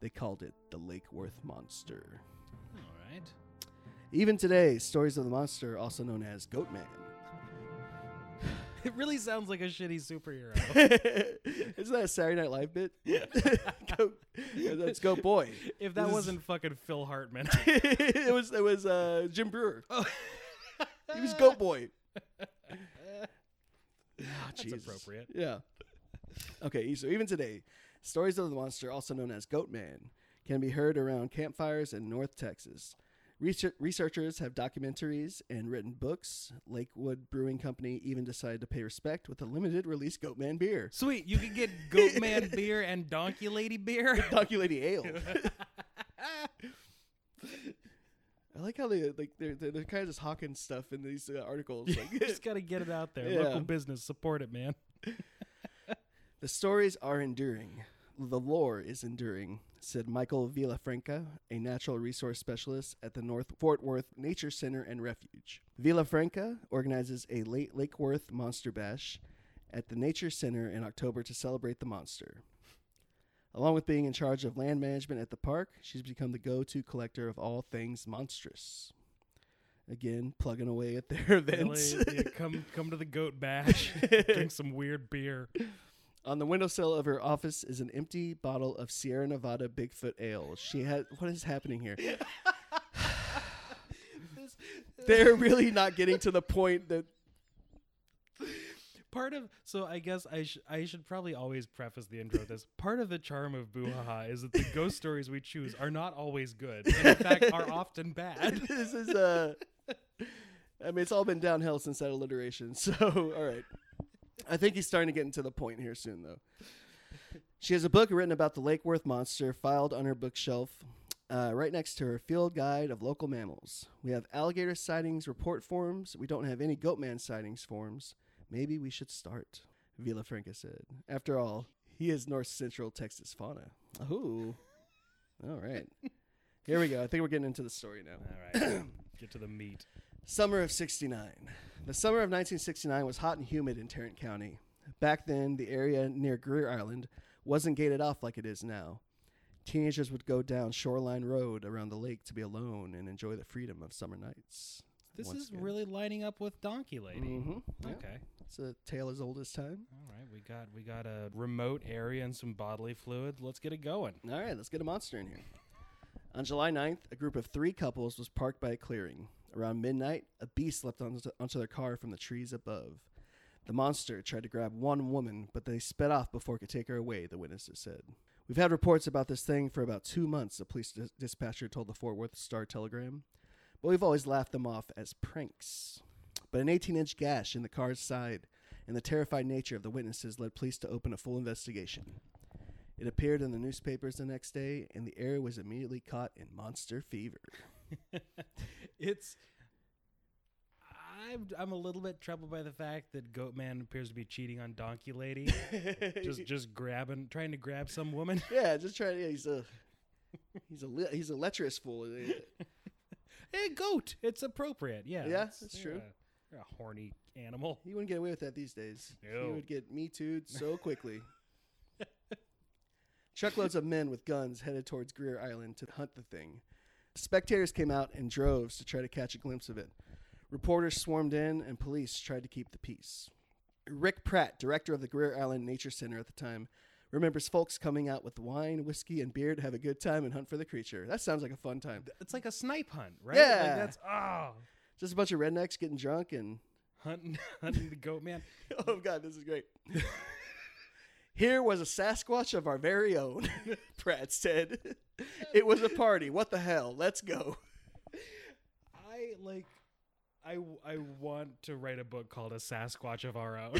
They called it the Lake Worth Monster. All right. Even today, stories of the monster, also known as Goatman. It really sounds like a shitty superhero. Isn't that a Saturday Night Live bit? Yeah. Go, let's go, boy. If that this wasn't fucking Phil Hartman. it was it was uh, Jim Brewer. Oh. He was Goat Boy. Oh, that's Jesus. Appropriate. Yeah. Okay, so even today, stories of the monster, also known as Goatman, can be heard around campfires in North Texas. Research- researchers have documentaries and written books. Lakewood Brewing Company even decided to pay respect with a limited release Goatman beer. Sweet, you can get Goatman beer and Donkey Lady beer. Donkey Lady Ale. I like how they like they're they're kind of just hawking stuff in these uh, articles. Like, you just gotta get it out there. Yeah. Local business, support it, man. The stories are enduring. The lore is enduring, said Michael Villafranca, a natural resource specialist at the North Fort Worth Nature Center and Refuge. Villafranca organizes a late Lake Worth Monster Bash at the Nature Center in October to celebrate the monster. Along with being in charge of land management at the park, she's become the go-to collector of all things monstrous. Again, plugging away at their events. Really, yeah, come, come to the Goat Bash. Drink some weird beer. On the windowsill of her office is an empty bottle of Sierra Nevada Bigfoot Ale. She had. What is happening here? They're really not getting to the point that. Part of so I guess I sh- I should probably always preface the intro with this. Part of the charm of Boo Ha Ha is that the ghost stories we choose are not always good, and in fact are often bad. This is uh, I mean it's all been downhill since that alliteration. So all right. I think he's starting to get into the point here soon, though. She has a book written about the Lake Worth Monster filed on her bookshelf uh, right next to her field guide of local mammals. We have alligator sightings report forms. We don't have any Goatman sightings forms. Maybe we should start, Villafranca said. After all, he is North Central Texas fauna. Ooh. All right. Here we go. I think we're getting into the story now. All right. Get to the meat. Summer of sixty-nine. The summer of nineteen sixty-nine was hot and humid in Tarrant County. Back then, the area near Greer Island wasn't gated off like it is now. Teenagers would go down Shoreline Road around the lake to be alone and enjoy the freedom of summer nights. This is again. Really lining up with Donkey Lady. Mm-hmm. Okay. Yeah. It's a tale as old as time. All right, we got we got a remote area and some bodily fluid. Let's get it going. All right, let's get a monster in here. On July ninth, a group of three couples was parked by a clearing. Around midnight, a beast leapt onto, onto their car from the trees above. The monster tried to grab one woman, but they sped off before it could take her away, the witnesses said. We've had reports about this thing for about two months, a police dis- dispatcher told the Fort Worth Star-Telegram. But we've always laughed them off as pranks. But an eighteen-inch gash in the car's side and the terrified nature of the witnesses led police to open a full investigation. It appeared in the newspapers the next day, and the area was immediately caught in monster fever. It's I'm, I'm a little bit troubled by the fact that Goatman appears to be cheating on Donkey Lady. just just grabbing trying to grab some woman. Yeah, just trying to yeah, he's a he's a le- he's a lecherous fool. Hey, goat. It's appropriate. Yeah. Yeah, that's, that's true. A, you're a horny animal. You wouldn't get away with that these days. No. You would get Me Too'd so quickly. Truckloads of men with guns headed towards Greer Island to hunt the thing. Spectators came out in droves to try to catch a glimpse of it. Reporters swarmed in, and police tried to keep the peace. Rick Pratt, director of the Greer Island Nature Center at the time, remembers folks coming out with wine, whiskey, and beer to have a good time and hunt for the creature. That sounds like a fun time. It's like a snipe hunt, right? Yeah. Like that's, oh. Just a bunch of rednecks getting drunk and... Hunting hunting the goat man. Oh, God, this is great. Here was a Sasquatch of our very own, Pratt said. It was a party. What the hell? Let's go. I, like... I, w- I want to write a book called A Sasquatch of Our Own.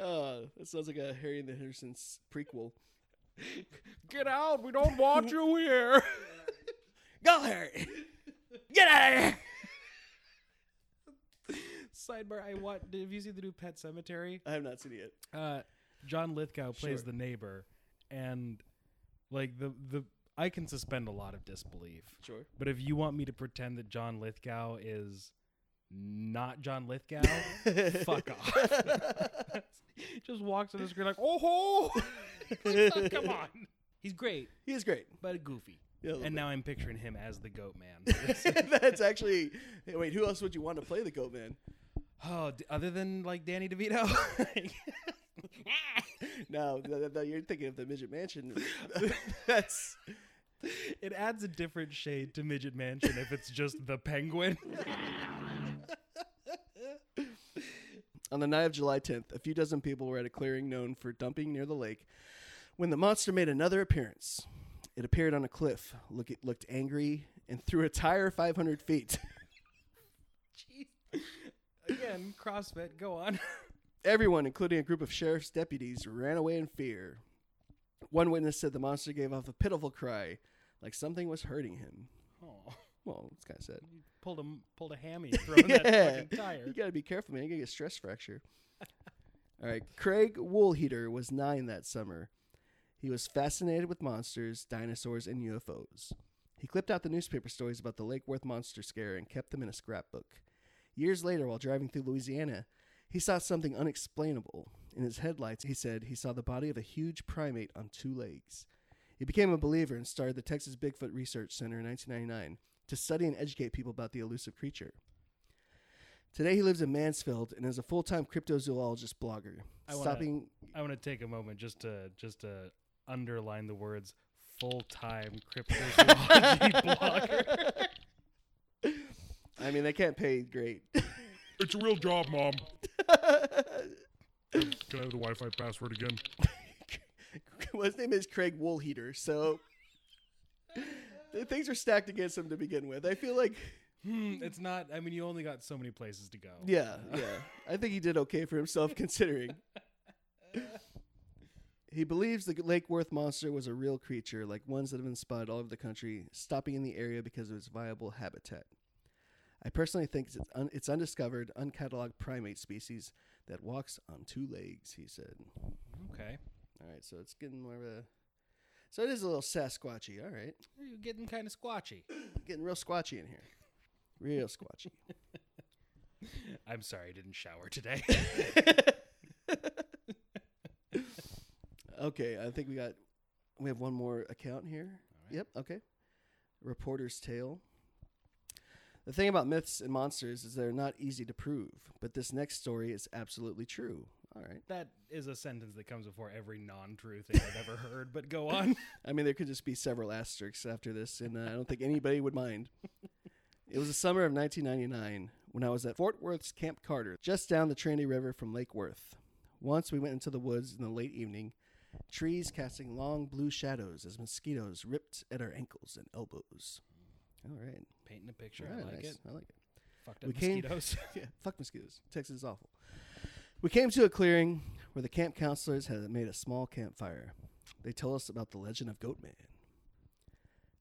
Oh, that sounds like a Harry and the Hendersons prequel. Get out! We don't want you here! Go, Harry! Get out of here! Sidebar, I want, have you seen the new Pet Cemetery? I have not seen it. Uh, John Lithgow plays sure. the neighbor, and like the, the, I can suspend a lot of disbelief. Sure. But if you want me to pretend that John Lithgow is not John Lithgow, fuck off. Just walks on the screen like, oh ho! Like, come on. He's great. He is great. But goofy. Yeah, and bit. Now I'm picturing him as the Goatman. That's actually, wait, who else would you want to play the Goatman? Oh, d- other than like Danny DeVito? no, no, no, you're thinking of the Midget Mansion. That's it adds a different shade to Midget Mansion if it's just the Penguin. On the night of July tenth, a few dozen people were at a clearing known for dumping near the lake when the monster made another appearance. It appeared on a cliff, look, it looked angry, and threw a tire five hundred feet. Jeez. Again, CrossFit, go on. Everyone, including a group of sheriff's deputies, ran away in fear. One witness said the monster gave off a pitiful cry, like something was hurting him. Oh. Well, it's kind of sad. You pulled a, pulled a hammy throwing yeah. that fucking tire. You got to be careful, man. You're going to get a stress fracture. All right. Craig Woolheater was nine that summer. He was fascinated with monsters, dinosaurs, and U F Os. He clipped out the newspaper stories about the Lake Worth Monster Scare and kept them in a scrapbook. Years later, while driving through Louisiana, he saw something unexplainable. In his headlights, he said he saw the body of a huge primate on two legs. He became a believer and started the Texas Bigfoot Research Center in nineteen ninety-nine to study and educate people about the elusive creature. Today he lives in Mansfield and is a full-time cryptozoologist blogger. I Stopping wanna, I want to take a moment just to just to underline the words full-time cryptozoology blogger. I mean, they can't pay great. It's a real job, Mom. Can I have the Wi-Fi password again? Well, his name is Craig Woolheater, so things are stacked against him to begin with. I feel like hmm, it's not. I mean, you only got so many places to go. Yeah, yeah. I think he did okay for himself, considering. He believes the Lake Worth monster was a real creature, like ones that have been spotted all over the country, stopping in the area because of its viable habitat. I personally think it's, un- it's undiscovered, uncatalogued primate species that walks on two legs, he said. Okay. All right, so it's getting more of a... So it is a little Sasquatchy, all right. You're getting kind of squatchy. Getting real squatchy in here. Real squatchy. I'm sorry I didn't shower today. Okay, I think we got, we have one more account here. Right. Yep, okay. Reporter's Tale. The thing about myths and monsters is they're not easy to prove, but this next story is absolutely true. All right. That is a sentence that comes before every non-true thing I've ever heard, but go on. I mean, there could just be several asterisks after this, and uh, I don't think anybody would mind. It was the summer of nineteen ninety-nine when I was at Fort Worth's Camp Carter, just down the Trinity River from Lake Worth. Once we went into the woods in the late evening, trees casting long blue shadows as mosquitoes ripped at our ankles and elbows. All right. Painting a picture. Right, I like nice. it. I like it. Fucked up we mosquitoes. Came, yeah, fuck mosquitoes. Texas is awful. We came to a clearing where the camp counselors had made a small campfire. They told us about the legend of Goatman.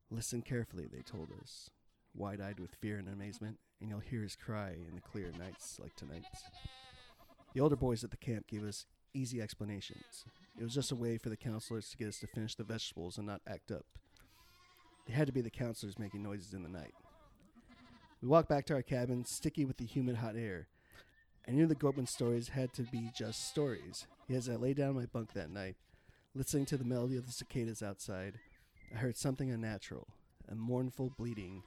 Listen carefully, they told us, wide-eyed with fear and amazement, and you'll hear his cry in the clear nights like tonight. The older boys at the camp gave us easy explanations. It was just a way for the counselors to get us to finish the vegetables and not act up. It had to be the counselors making noises in the night. We walked back to our cabin, sticky with the humid hot air. I knew the Goatman stories had to be just stories. Yet as I lay down in my bunk that night, listening to the melody of the cicadas outside, I heard something unnatural, a mournful bleating,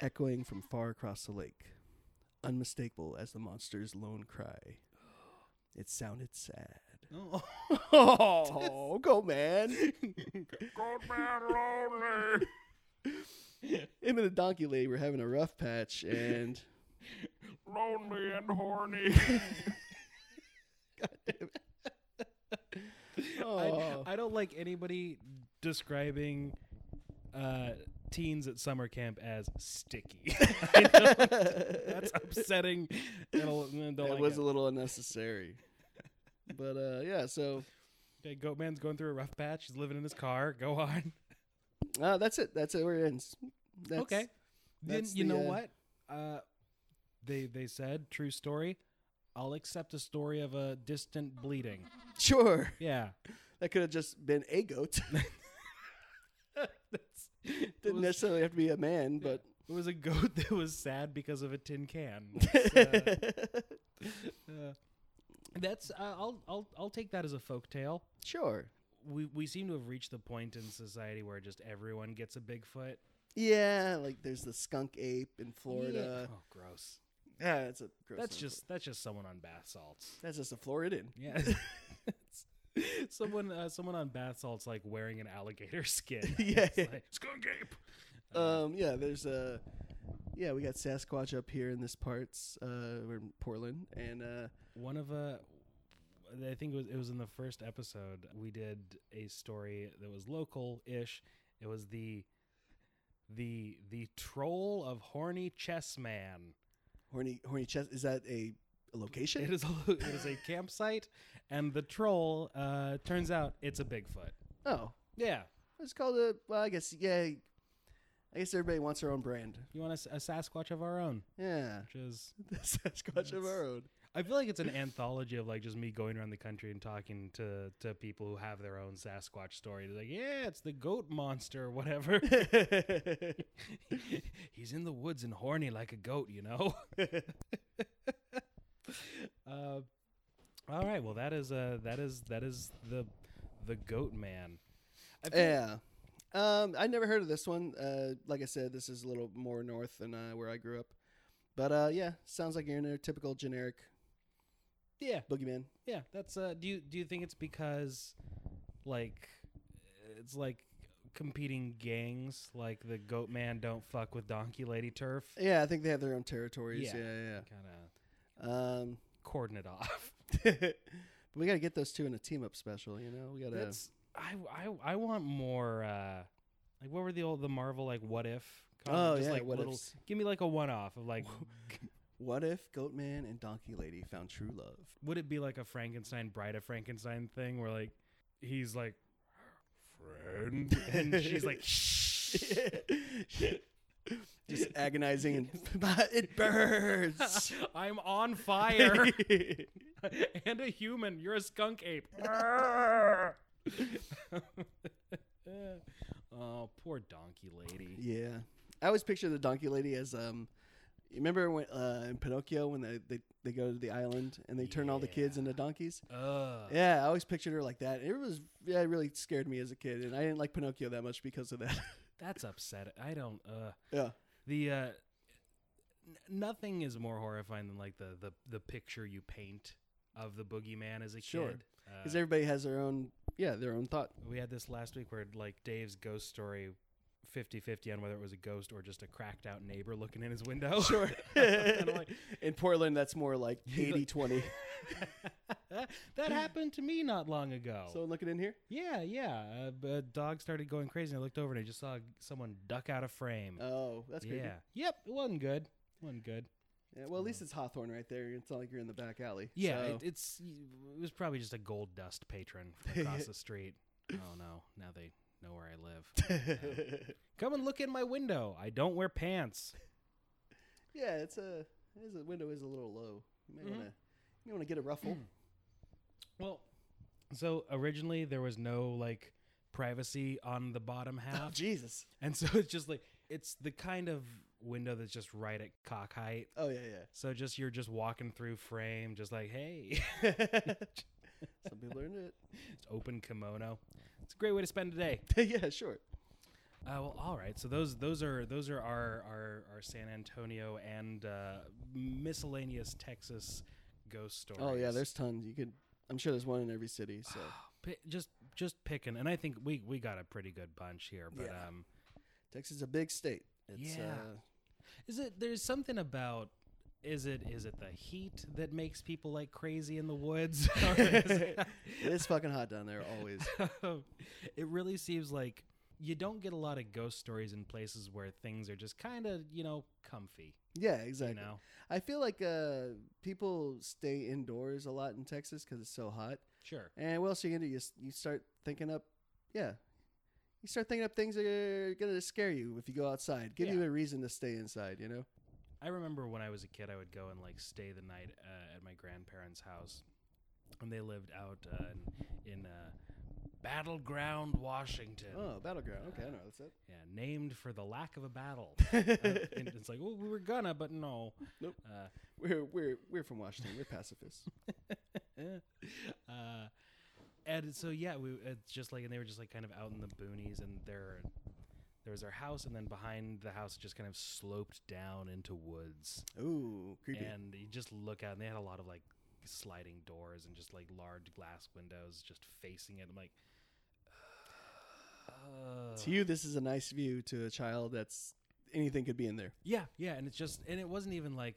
echoing from far across the lake, unmistakable as the monster's lone cry. It sounded sad. Oh, oh Goatman. Goatman lonely. Him and the donkey lady were having a rough patch and... lonely and horny. God damn it. Oh. I, I don't like anybody describing uh, teens at summer camp as sticky. That's upsetting. It like was it. a little unnecessary. But, uh, yeah, so... Okay, Goatman's going through a rough patch. He's living in his car. Go on. Uh, that's it. That's it where it ends. That's, okay. That's then, you the, know uh, what? Uh, They they said, true story, I'll accept a story of a distant bleeding. Sure. Yeah. That could have just been a goat. That's, didn't was, necessarily have to be a man, but... It was a goat that was sad because of a tin can. That's, uh, uh, that's uh, I'll I'll I'll take that as a folktale. Sure. We we seem to have reached the point in society where just everyone gets a Bigfoot. Yeah, like there's the skunk ape in Florida. Yeah. Oh, gross. Yeah, it's a gross. That's number. just that's just someone on bath salts. That's just a Floridian. Yeah. someone uh, someone on bath salts like wearing an alligator skin. Yeah, yeah. Like, skunk ape. Um, yeah, there's a, uh, yeah, we got Sasquatch up here in this parts, uh, we're in Portland, and, uh, one of, uh, I think it was, it was in the first episode, we did a story that was local-ish. It was the, the, the troll of Horny Chess Man. Horny, horny chess, is that a, a location? It is a, it is a campsite, and the troll, uh, turns out it's a Bigfoot. Oh. Yeah. It's called a, well, I guess, yeah. I guess everybody wants their own brand. You want a, a Sasquatch of our own. Yeah. Which is... the Sasquatch of our own. I feel like it's an anthology of like just me going around the country and talking to, to people who have their own Sasquatch story. They're like, yeah, it's the goat monster or whatever. He's in the woods and horny like a goat, you know? uh, all right. Well, that is uh, that is that is the the goat man. Yeah. Um, I never heard of this one. Uh, like I said, this is a little more north than uh, where I grew up. But uh, yeah, sounds like you're in a typical generic. Yeah, boogeyman. Yeah, that's. Uh, do you do you think it's because, like, it's like competing gangs, like the Goatman don't fuck with Donkey Lady Turf? Yeah, I think they have their own territories. Yeah, yeah, yeah. Kind of um, cordon it off. But we got to get those two in a team up special. You know, we got to. I, I I want more uh, like what were the old the Marvel like what if oh just yeah like what little, give me like a one off of like what if Goatman and Donkey Lady found true love? Would it be like a Frankenstein Bride of Frankenstein thing where like he's like friend and she's like just agonizing and it burns. I'm on fire and a human. You're a skunk ape. Oh, poor Donkey Lady. Yeah, I always picture the Donkey Lady as um, you remember when uh, in Pinocchio when they, they they go to the island and they yeah. turn all the kids into donkeys. Uh. Yeah, I always pictured her like that. It was yeah, it really scared me as a kid, and I didn't like Pinocchio that much because of that. That's upsetting. I don't. Uh, yeah. The uh, n- nothing is more horrifying than like the the the picture you paint of the boogeyman as a sure. kid. Because uh, everybody has their own, yeah, their own thought. We had this last week where, like, Dave's ghost story, fifty-fifty on whether it was a ghost or just a cracked-out neighbor looking in his window. Sure. Like, in Portland, that's more like eighty-twenty. That happened to me not long ago. So looking in here? Yeah, yeah. Uh, a dog started going crazy, and I looked over, and I just saw someone duck out of frame. Oh, that's creepy. Yeah. Yep, it wasn't good. Wasn't good. Yeah, well, at least it's Hawthorne right there. It's not like you're in the back alley. Yeah, so. it, it's it was probably just a gold dust patron from across the street. Oh, no. Now they know where I live. Yeah. Come and look in my window. I don't wear pants. Yeah, it's a, it's a window is a little low. You may mm-hmm. want to get a ruffle. Well, so originally there was no, like, privacy on the bottom half. Oh, Jesus. And so it's just like, it's the kind of window that's just right at cock height. Oh yeah, yeah. So just you're just walking through frame, just like hey. Some people learned it. It's open kimono. It's a great way to spend a day. Yeah, sure. Uh, well, all right. So those those are those are our our, our San Antonio and uh, miscellaneous Texas ghost stories. Oh yeah, there's tons. You could. I'm sure there's one in every city. So P- just just picking, and I think we we got a pretty good bunch here. But yeah. um, Texas is a big state. It's, yeah. Uh, is it there's something about is it is it the heat that makes people like crazy in the woods? It is fucking hot down there always. It really seems like you don't get a lot of ghost stories in places where things are just kind of, you know, comfy. Yeah, exactly. You know? I feel like uh, people stay indoors a lot in Texas because it's so hot. Sure. And what else are you gonna do? You, you start thinking up, yeah. You start thinking up things that are going to scare you if you go outside. Give yeah. you a reason to stay inside, you know? I remember when I was a kid, I would go and like stay the night uh, at my grandparents' house, and they lived out uh, in, in uh, Battleground, Washington. Oh, Battleground. Okay, uh, I know that's it. Yeah, named for the lack of a battle. uh, and it's like, well, we were gonna, but no. Nope. Uh, we're we're we're from Washington. We're pacifists. uh, and so yeah, we it's just like, and they were just like kind of out in the boonies, and they're. There was our house, and then behind the house, it just kind of sloped down into woods. Ooh, creepy. And you just look out, and they had a lot of, like, sliding doors and just, like, large glass windows just facing it. I'm like... Uh, to you, this is a nice view. To a child, that's... Anything could be in there. Yeah, yeah, and it's just... And it wasn't even, like...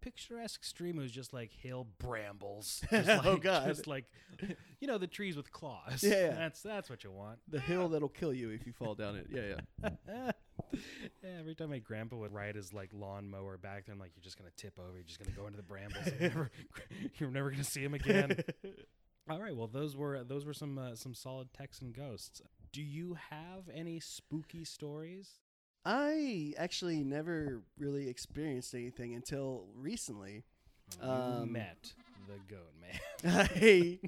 picturesque stream. It was just like hill brambles. Just like, oh God! Just like, you know, the trees with claws. Yeah, yeah, that's that's what you want. The hill that'll kill you if you fall down it. Yeah, yeah. Yeah. Every time my grandpa would ride his like lawnmower back there, I'm like, you're just gonna tip over. You're just gonna go into the brambles. You're never, you're never gonna see him again. All right. Well, those were those were some uh, some solid Texan ghosts. Do you have any spooky stories? I actually never really experienced anything until recently. You um, met the Goatman. I,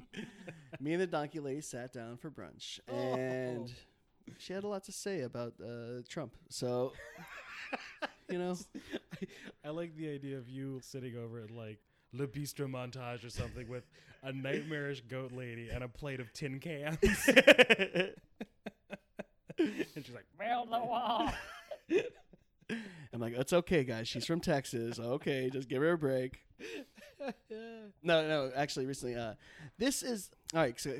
me and the Donkey Lady sat down for brunch, and oh. she had a lot to say about uh, Trump. So, you know, I, I like the idea of you sitting over at like Le Bistro Montage or something with a nightmarish goat lady and a plate of tin cans, and she's like, "Build the wall." I'm like, it's okay, guys. She's from Texas. Okay, just give her a break. No, no. Actually, recently, uh, this is all right. So,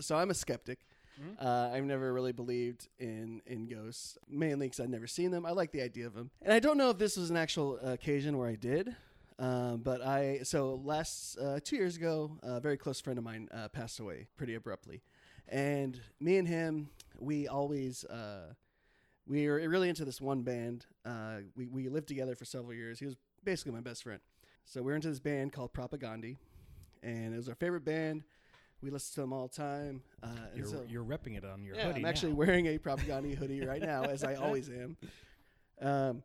so I'm a skeptic. Mm-hmm. Uh, I've never really believed in in ghosts, mainly because I've never seen them. I like the idea of them, and I don't know if this was an actual uh, occasion where I did. Um, but I so last uh, two years ago, a very close friend of mine uh, passed away pretty abruptly, and me and him, we always. Uh, We were really into this one band. Uh, we, we lived together for several years. He was basically my best friend. So we were into this band called Propagandhi, and it was our favorite band. We listened to them all the time. Uh, you're, so, you're repping it on your yeah, hoodie I'm now. Actually wearing a Propagandhi hoodie right now, as I always am. Um,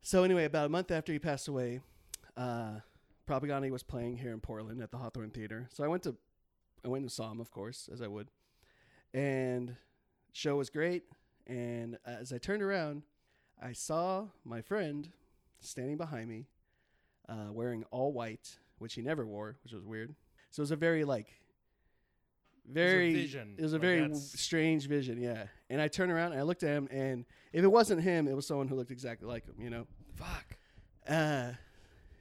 so anyway, about a month after he passed away, uh, Propagandhi was playing here in Portland at the Hawthorne Theater. So I went to, I went and saw him, of course, as I would. And show was great. And as I turned around, I saw my friend standing behind me, uh, wearing all white, which he never wore, which was weird. So it was a very like, very, it was a, vision. It was a like very that's... strange vision. Yeah. And I turned around and I looked at him, and if it wasn't him, it was someone who looked exactly like him, you know? Fuck. Uh,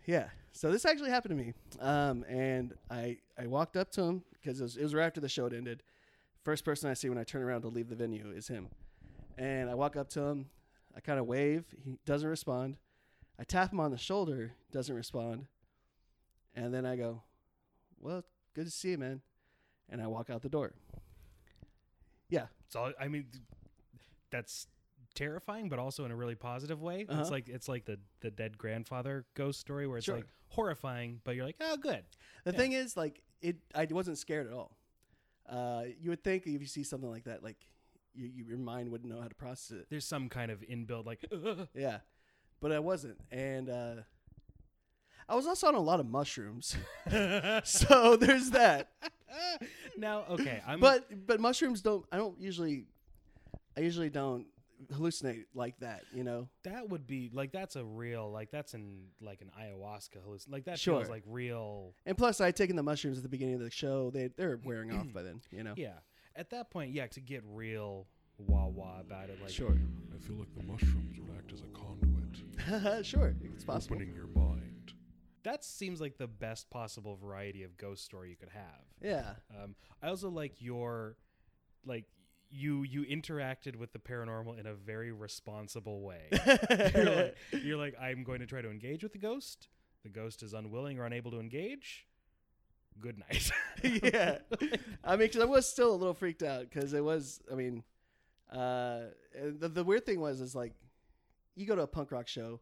yeah. So this actually happened to me. Um, and I, I walked up to him because it was, it was right after the show had ended. First person I see when I turn around to leave the venue is him. And I walk up to him. I kind of wave. He doesn't respond. I tap him on the shoulder. Doesn't respond. And then I go, well, good to see you, man. And I walk out the door. Yeah. So, I mean, that's terrifying, but also in a really positive way. Uh-huh. It's like it's like the, the dead grandfather ghost story where it's sure. like horrifying, but you're like, oh, good. The yeah. thing is, like, it. I wasn't scared at all. Uh, you would think if you see something like that, like, You, you, your mind wouldn't know how to process it. There's some kind of inbuilt, like, uh. yeah, but I wasn't. And uh, I was also on a lot of mushrooms. So there's that. Now, okay. I'm but, but mushrooms don't, I don't usually, I usually don't hallucinate like that, you know? That would be, like, that's a real, like, that's in, like, an ayahuasca hallucination. Like, that sure. feels like real. And plus, I had taken the mushrooms at the beginning of the show. They, they're wearing off by then, you know? Yeah. At that point, yeah, to get real wah-wah about it. Like, sure. I feel like the mushrooms would act as a conduit. Sure, it's possible. Opening your mind. That seems like the best possible variety of ghost story you could have. Yeah. Um, I also like your, like, you you interacted with the paranormal in a very responsible way. you're, like, you're like, I'm going to try to engage with the ghost. The ghost is unwilling or unable to engage. Good night. Yeah. I mean, because I was still a little freaked out because it was, I mean, uh, the, the weird thing was, is like, you go to a punk rock show,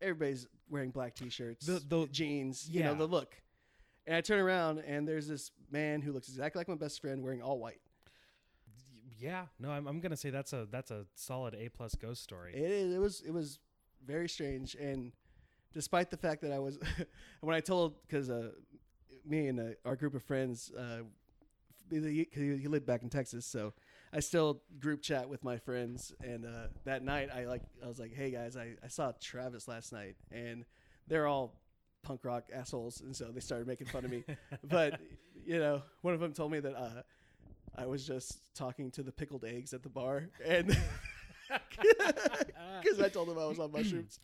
everybody's wearing black t-shirts, the, the, jeans, yeah. you know, the look. And I turn around and there's this man who looks exactly like my best friend wearing all white. Yeah. No, I'm, I'm going to say that's a, that's a solid A plus ghost story. It is. It was, it was very strange. And despite the fact that I was, when I told, because uh, me and uh, our group of friends, uh, he, he lived back in Texas, so I still group chat with my friends. And uh, that night, I like, I was like, hey guys, I, I saw Travis last night, and they're all punk rock assholes, and so they started making fun of me. But you know, one of them told me that uh, I was just talking to the pickled eggs at the bar, and. Because I told him I was on mushrooms.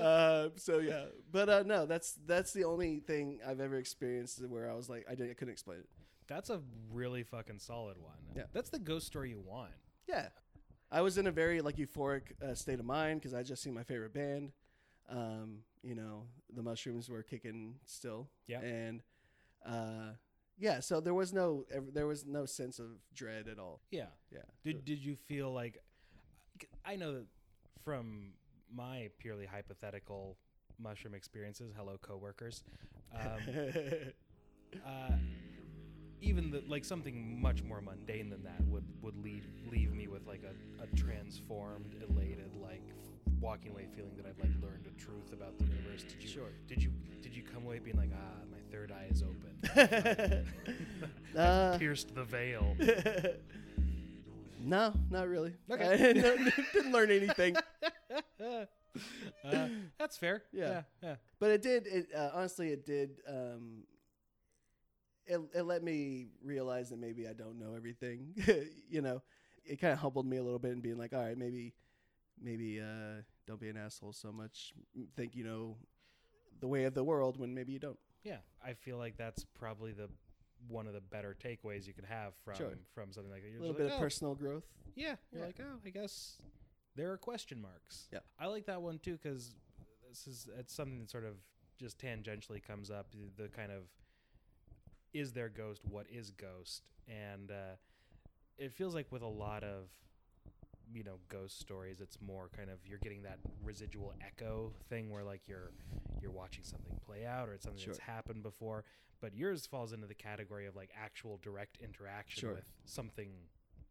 uh, so yeah, but uh, no, that's that's the only thing I've ever experienced where I was like, I didn't, I couldn't explain it. That's a really fucking solid one. Yeah, that's the ghost story you want. Yeah, I was in a very like euphoric uh, state of mind because I just seen my favorite band. Um, you know, the mushrooms were kicking still. Yeah, and uh, yeah, so there was no there was no sense of dread at all. Yeah, yeah. Did did you feel like? I know that from my purely hypothetical mushroom experiences, hello coworkers, um, uh, even the, like something much more mundane than that would, would leave, leave me with like a, a transformed, elated, like f- walking away feeling that I've like learned a truth about the universe. Did you, sure. did you, did you come away being like, ah, my third eye is open. uh, I pierced the veil. No, not really. Okay. I didn't, didn't learn anything. uh, that's fair. Yeah. yeah, yeah. But it did. It uh, honestly, it did. Um, it it let me realize that maybe I don't know everything. You know, it kind of humbled me a little bit and being like, all right, maybe, maybe uh, don't be an asshole so much. Think you know the way of the world when maybe you don't. Yeah, I feel like that's probably the. One of the better takeaways you could have from sure. from something like that. You're a little bit like, of oh. personal growth. Yeah. You're yeah. like, oh, I guess there are question marks. Yeah. I like that one too, because this is it's something that sort of just tangentially comes up, the kind of, is there ghost? What is ghost? And uh, it feels like with a lot of, you know, ghost stories, it's more kind of you're getting that residual echo thing where like you're you're watching something play out or it's something sure. that's happened before, but yours falls into the category of like actual direct interaction sure. with something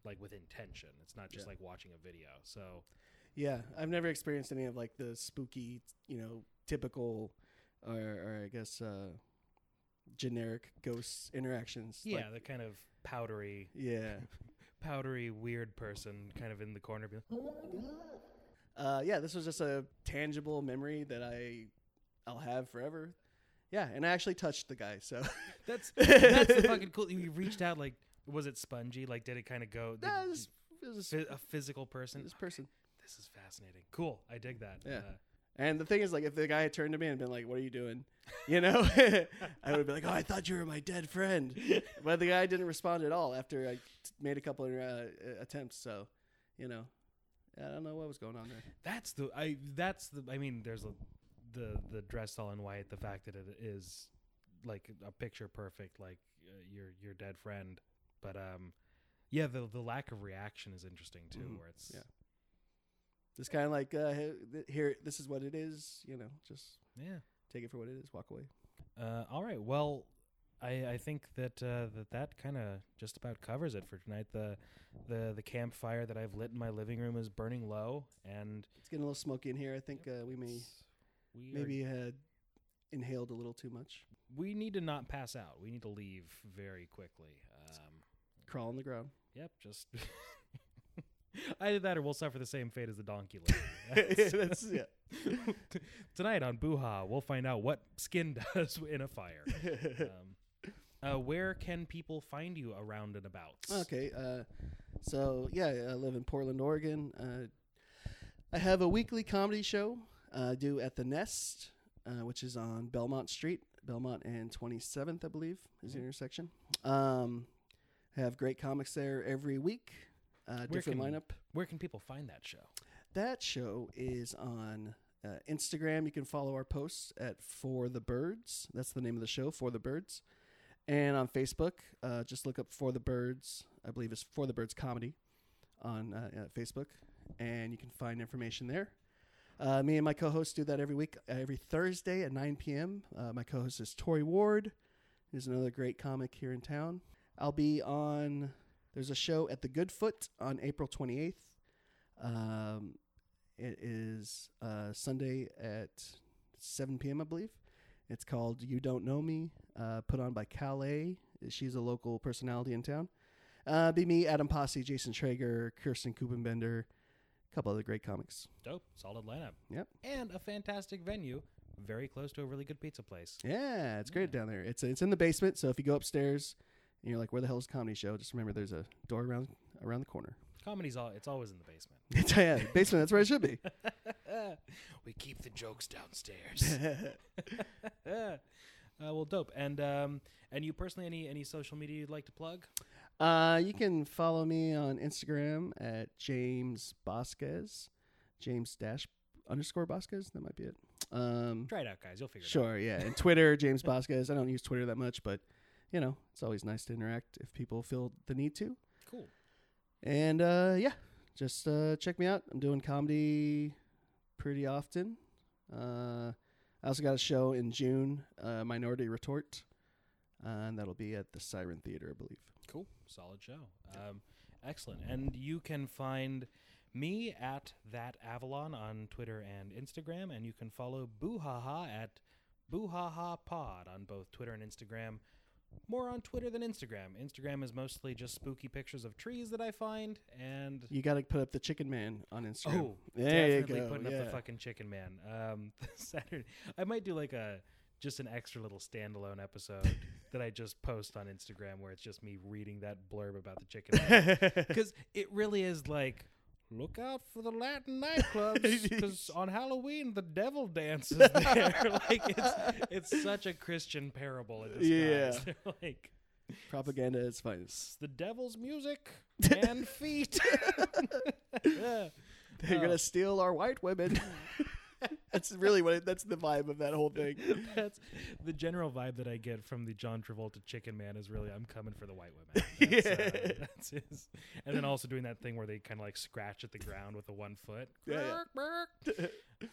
like with intention. It's not just yeah. like watching a video. So yeah, I've never experienced any of like the spooky, you know, typical or, or I guess uh generic ghost interactions. Yeah, like, the kind of powdery yeah powdery weird person kind of in the corner being like, oh my God. Uh yeah, this was just a tangible memory that I I'll have forever. Yeah, and I actually touched the guy, so that's that's the fucking cool. You reached out, like, was it spongy? Like, did it kind of go? No, it was, it was a, a physical person. This person. Okay, this is fascinating. Cool, I dig that. Yeah. Uh, And the thing is, like, if the guy had turned to me and been like, what are you doing? You know, I would be like, oh, I thought you were my dead friend. But the guy didn't respond at all after I t- made a couple of uh, attempts. So, you know, I don't know what was going on there. That's the, I, that's the, I mean, there's a, the, the dress all in white, the fact that it is like a picture perfect, like uh, your, your dead friend. But, um, yeah, the, the lack of reaction is interesting too, mm-hmm. where it's, yeah. Just kind of like, uh, here, this is what it is, you know, just yeah, take it for what it is, walk away. Uh, all right. Well, I, I think that uh, that, that kind of just about covers it for tonight. The, the the campfire that I've lit in my living room is burning low. And it's getting a little smoky in here. I think yep, uh, we may we maybe had inhaled a little too much. We need to not pass out. We need to leave very quickly. Um, Crawl on the ground. Yep, just... Either that or we'll suffer the same fate as the Donkey Lady. That's, yeah, that's, yeah. Tonight on Boo Ha, we'll find out what skin does in a fire. Um, uh, where can people find you around and about? Okay. Uh, so, yeah, I live in Portland, Oregon. Uh, I have a weekly comedy show uh, due at The Nest, uh, which is on Belmont Street. Belmont and twenty-seventh, I believe, is the intersection. Um, I have great comics there every week. Uh, different where can, lineup. Where can people find that show? That show is on uh, Instagram. You can follow our posts at For the Birds. That's the name of the show, For the Birds. And on Facebook, uh, just look up For the Birds. I believe it's For the Birds Comedy on uh, uh, Facebook. And you can find information there. Uh, me and my co-host do that every week, uh, every Thursday at nine p.m. Uh, my co-host is Tori Ward, who's another great comic here in town. I'll be on... There's a show at the Goodfoot on April twenty-eighth, um, It is uh, Sunday at seven p.m., I believe. It's called You Don't Know Me, uh, put on by Cal A. She's a local personality in town. Uh, be me, Adam Posse, Jason Traeger, Kirsten Kooppenbender, a couple other great comics. Dope. Solid lineup. Yep. And a fantastic venue. Very close to a really good pizza place. Yeah, it's great yeah. down there. It's it's in the basement, so if you go upstairs and you're like, where the hell is comedy show? Just remember there's a door around around the corner. Comedy's all it's always in the basement. yeah, basement, that's where it should be. We keep the jokes downstairs. uh, well, dope. And um, and you personally, any any social media you'd like to plug? Uh, you can follow me on Instagram at James Bosquez, James dash underscore Bosquez. That might be it. Um, Try it out, guys. You'll figure it sure, out. Sure, yeah. And Twitter, James Bosquez. I don't use Twitter that much, but, you know, it's always nice to interact if people feel the need to. Cool. And, uh, yeah, just uh, check me out. I'm doing comedy pretty often. Uh, I also got a show in June, uh, Minority Retort, uh, and that'll be at the Siren Theater, I believe. Cool. Solid show. Um, excellent. And you can find me at That Avalon on Twitter and Instagram, and you can follow Boo Ha Ha at Boo Ha Ha Pod on both Twitter and Instagram. More on Twitter than Instagram. Instagram is mostly just spooky pictures of trees that I find, and you got to put up the chicken man on Instagram. Oh, there definitely you go. Putting yeah. up the fucking chicken man. Um, Saturday, I might do like a just an extra little standalone episode that I just post on Instagram where it's just me reading that blurb about the chicken man, because it really is like, look out for the Latin nightclubs, because on Halloween, the devil dances there. Like, it's it's such a Christian parable in disguise. Yeah. Like, propaganda is finest. The devil's music and feet. yeah. They're uh, going to steal our white women. That's really what it, that's the vibe of that whole thing. That's the general vibe that I get from the John Travolta Chicken Man is really, I'm coming for the white women. That's, yeah. uh, that's his. And then also doing that thing where they kind of like scratch at the ground with the one foot. Yeah, yeah.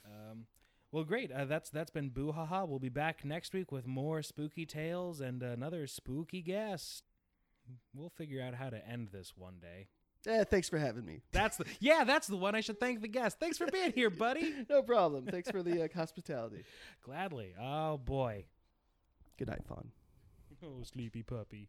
Um, well, great. Uh, that's that's been Boo Ha Ha. We'll be back next week with more spooky tales and another spooky guest. We'll figure out how to end this one day. Eh, thanks for having me. That's the yeah. That's the one I should thank the guest. Thanks for being here, buddy. No problem. Thanks for the uh, hospitality. Gladly. Oh boy. Good night, Fawn. Oh sleepy puppy.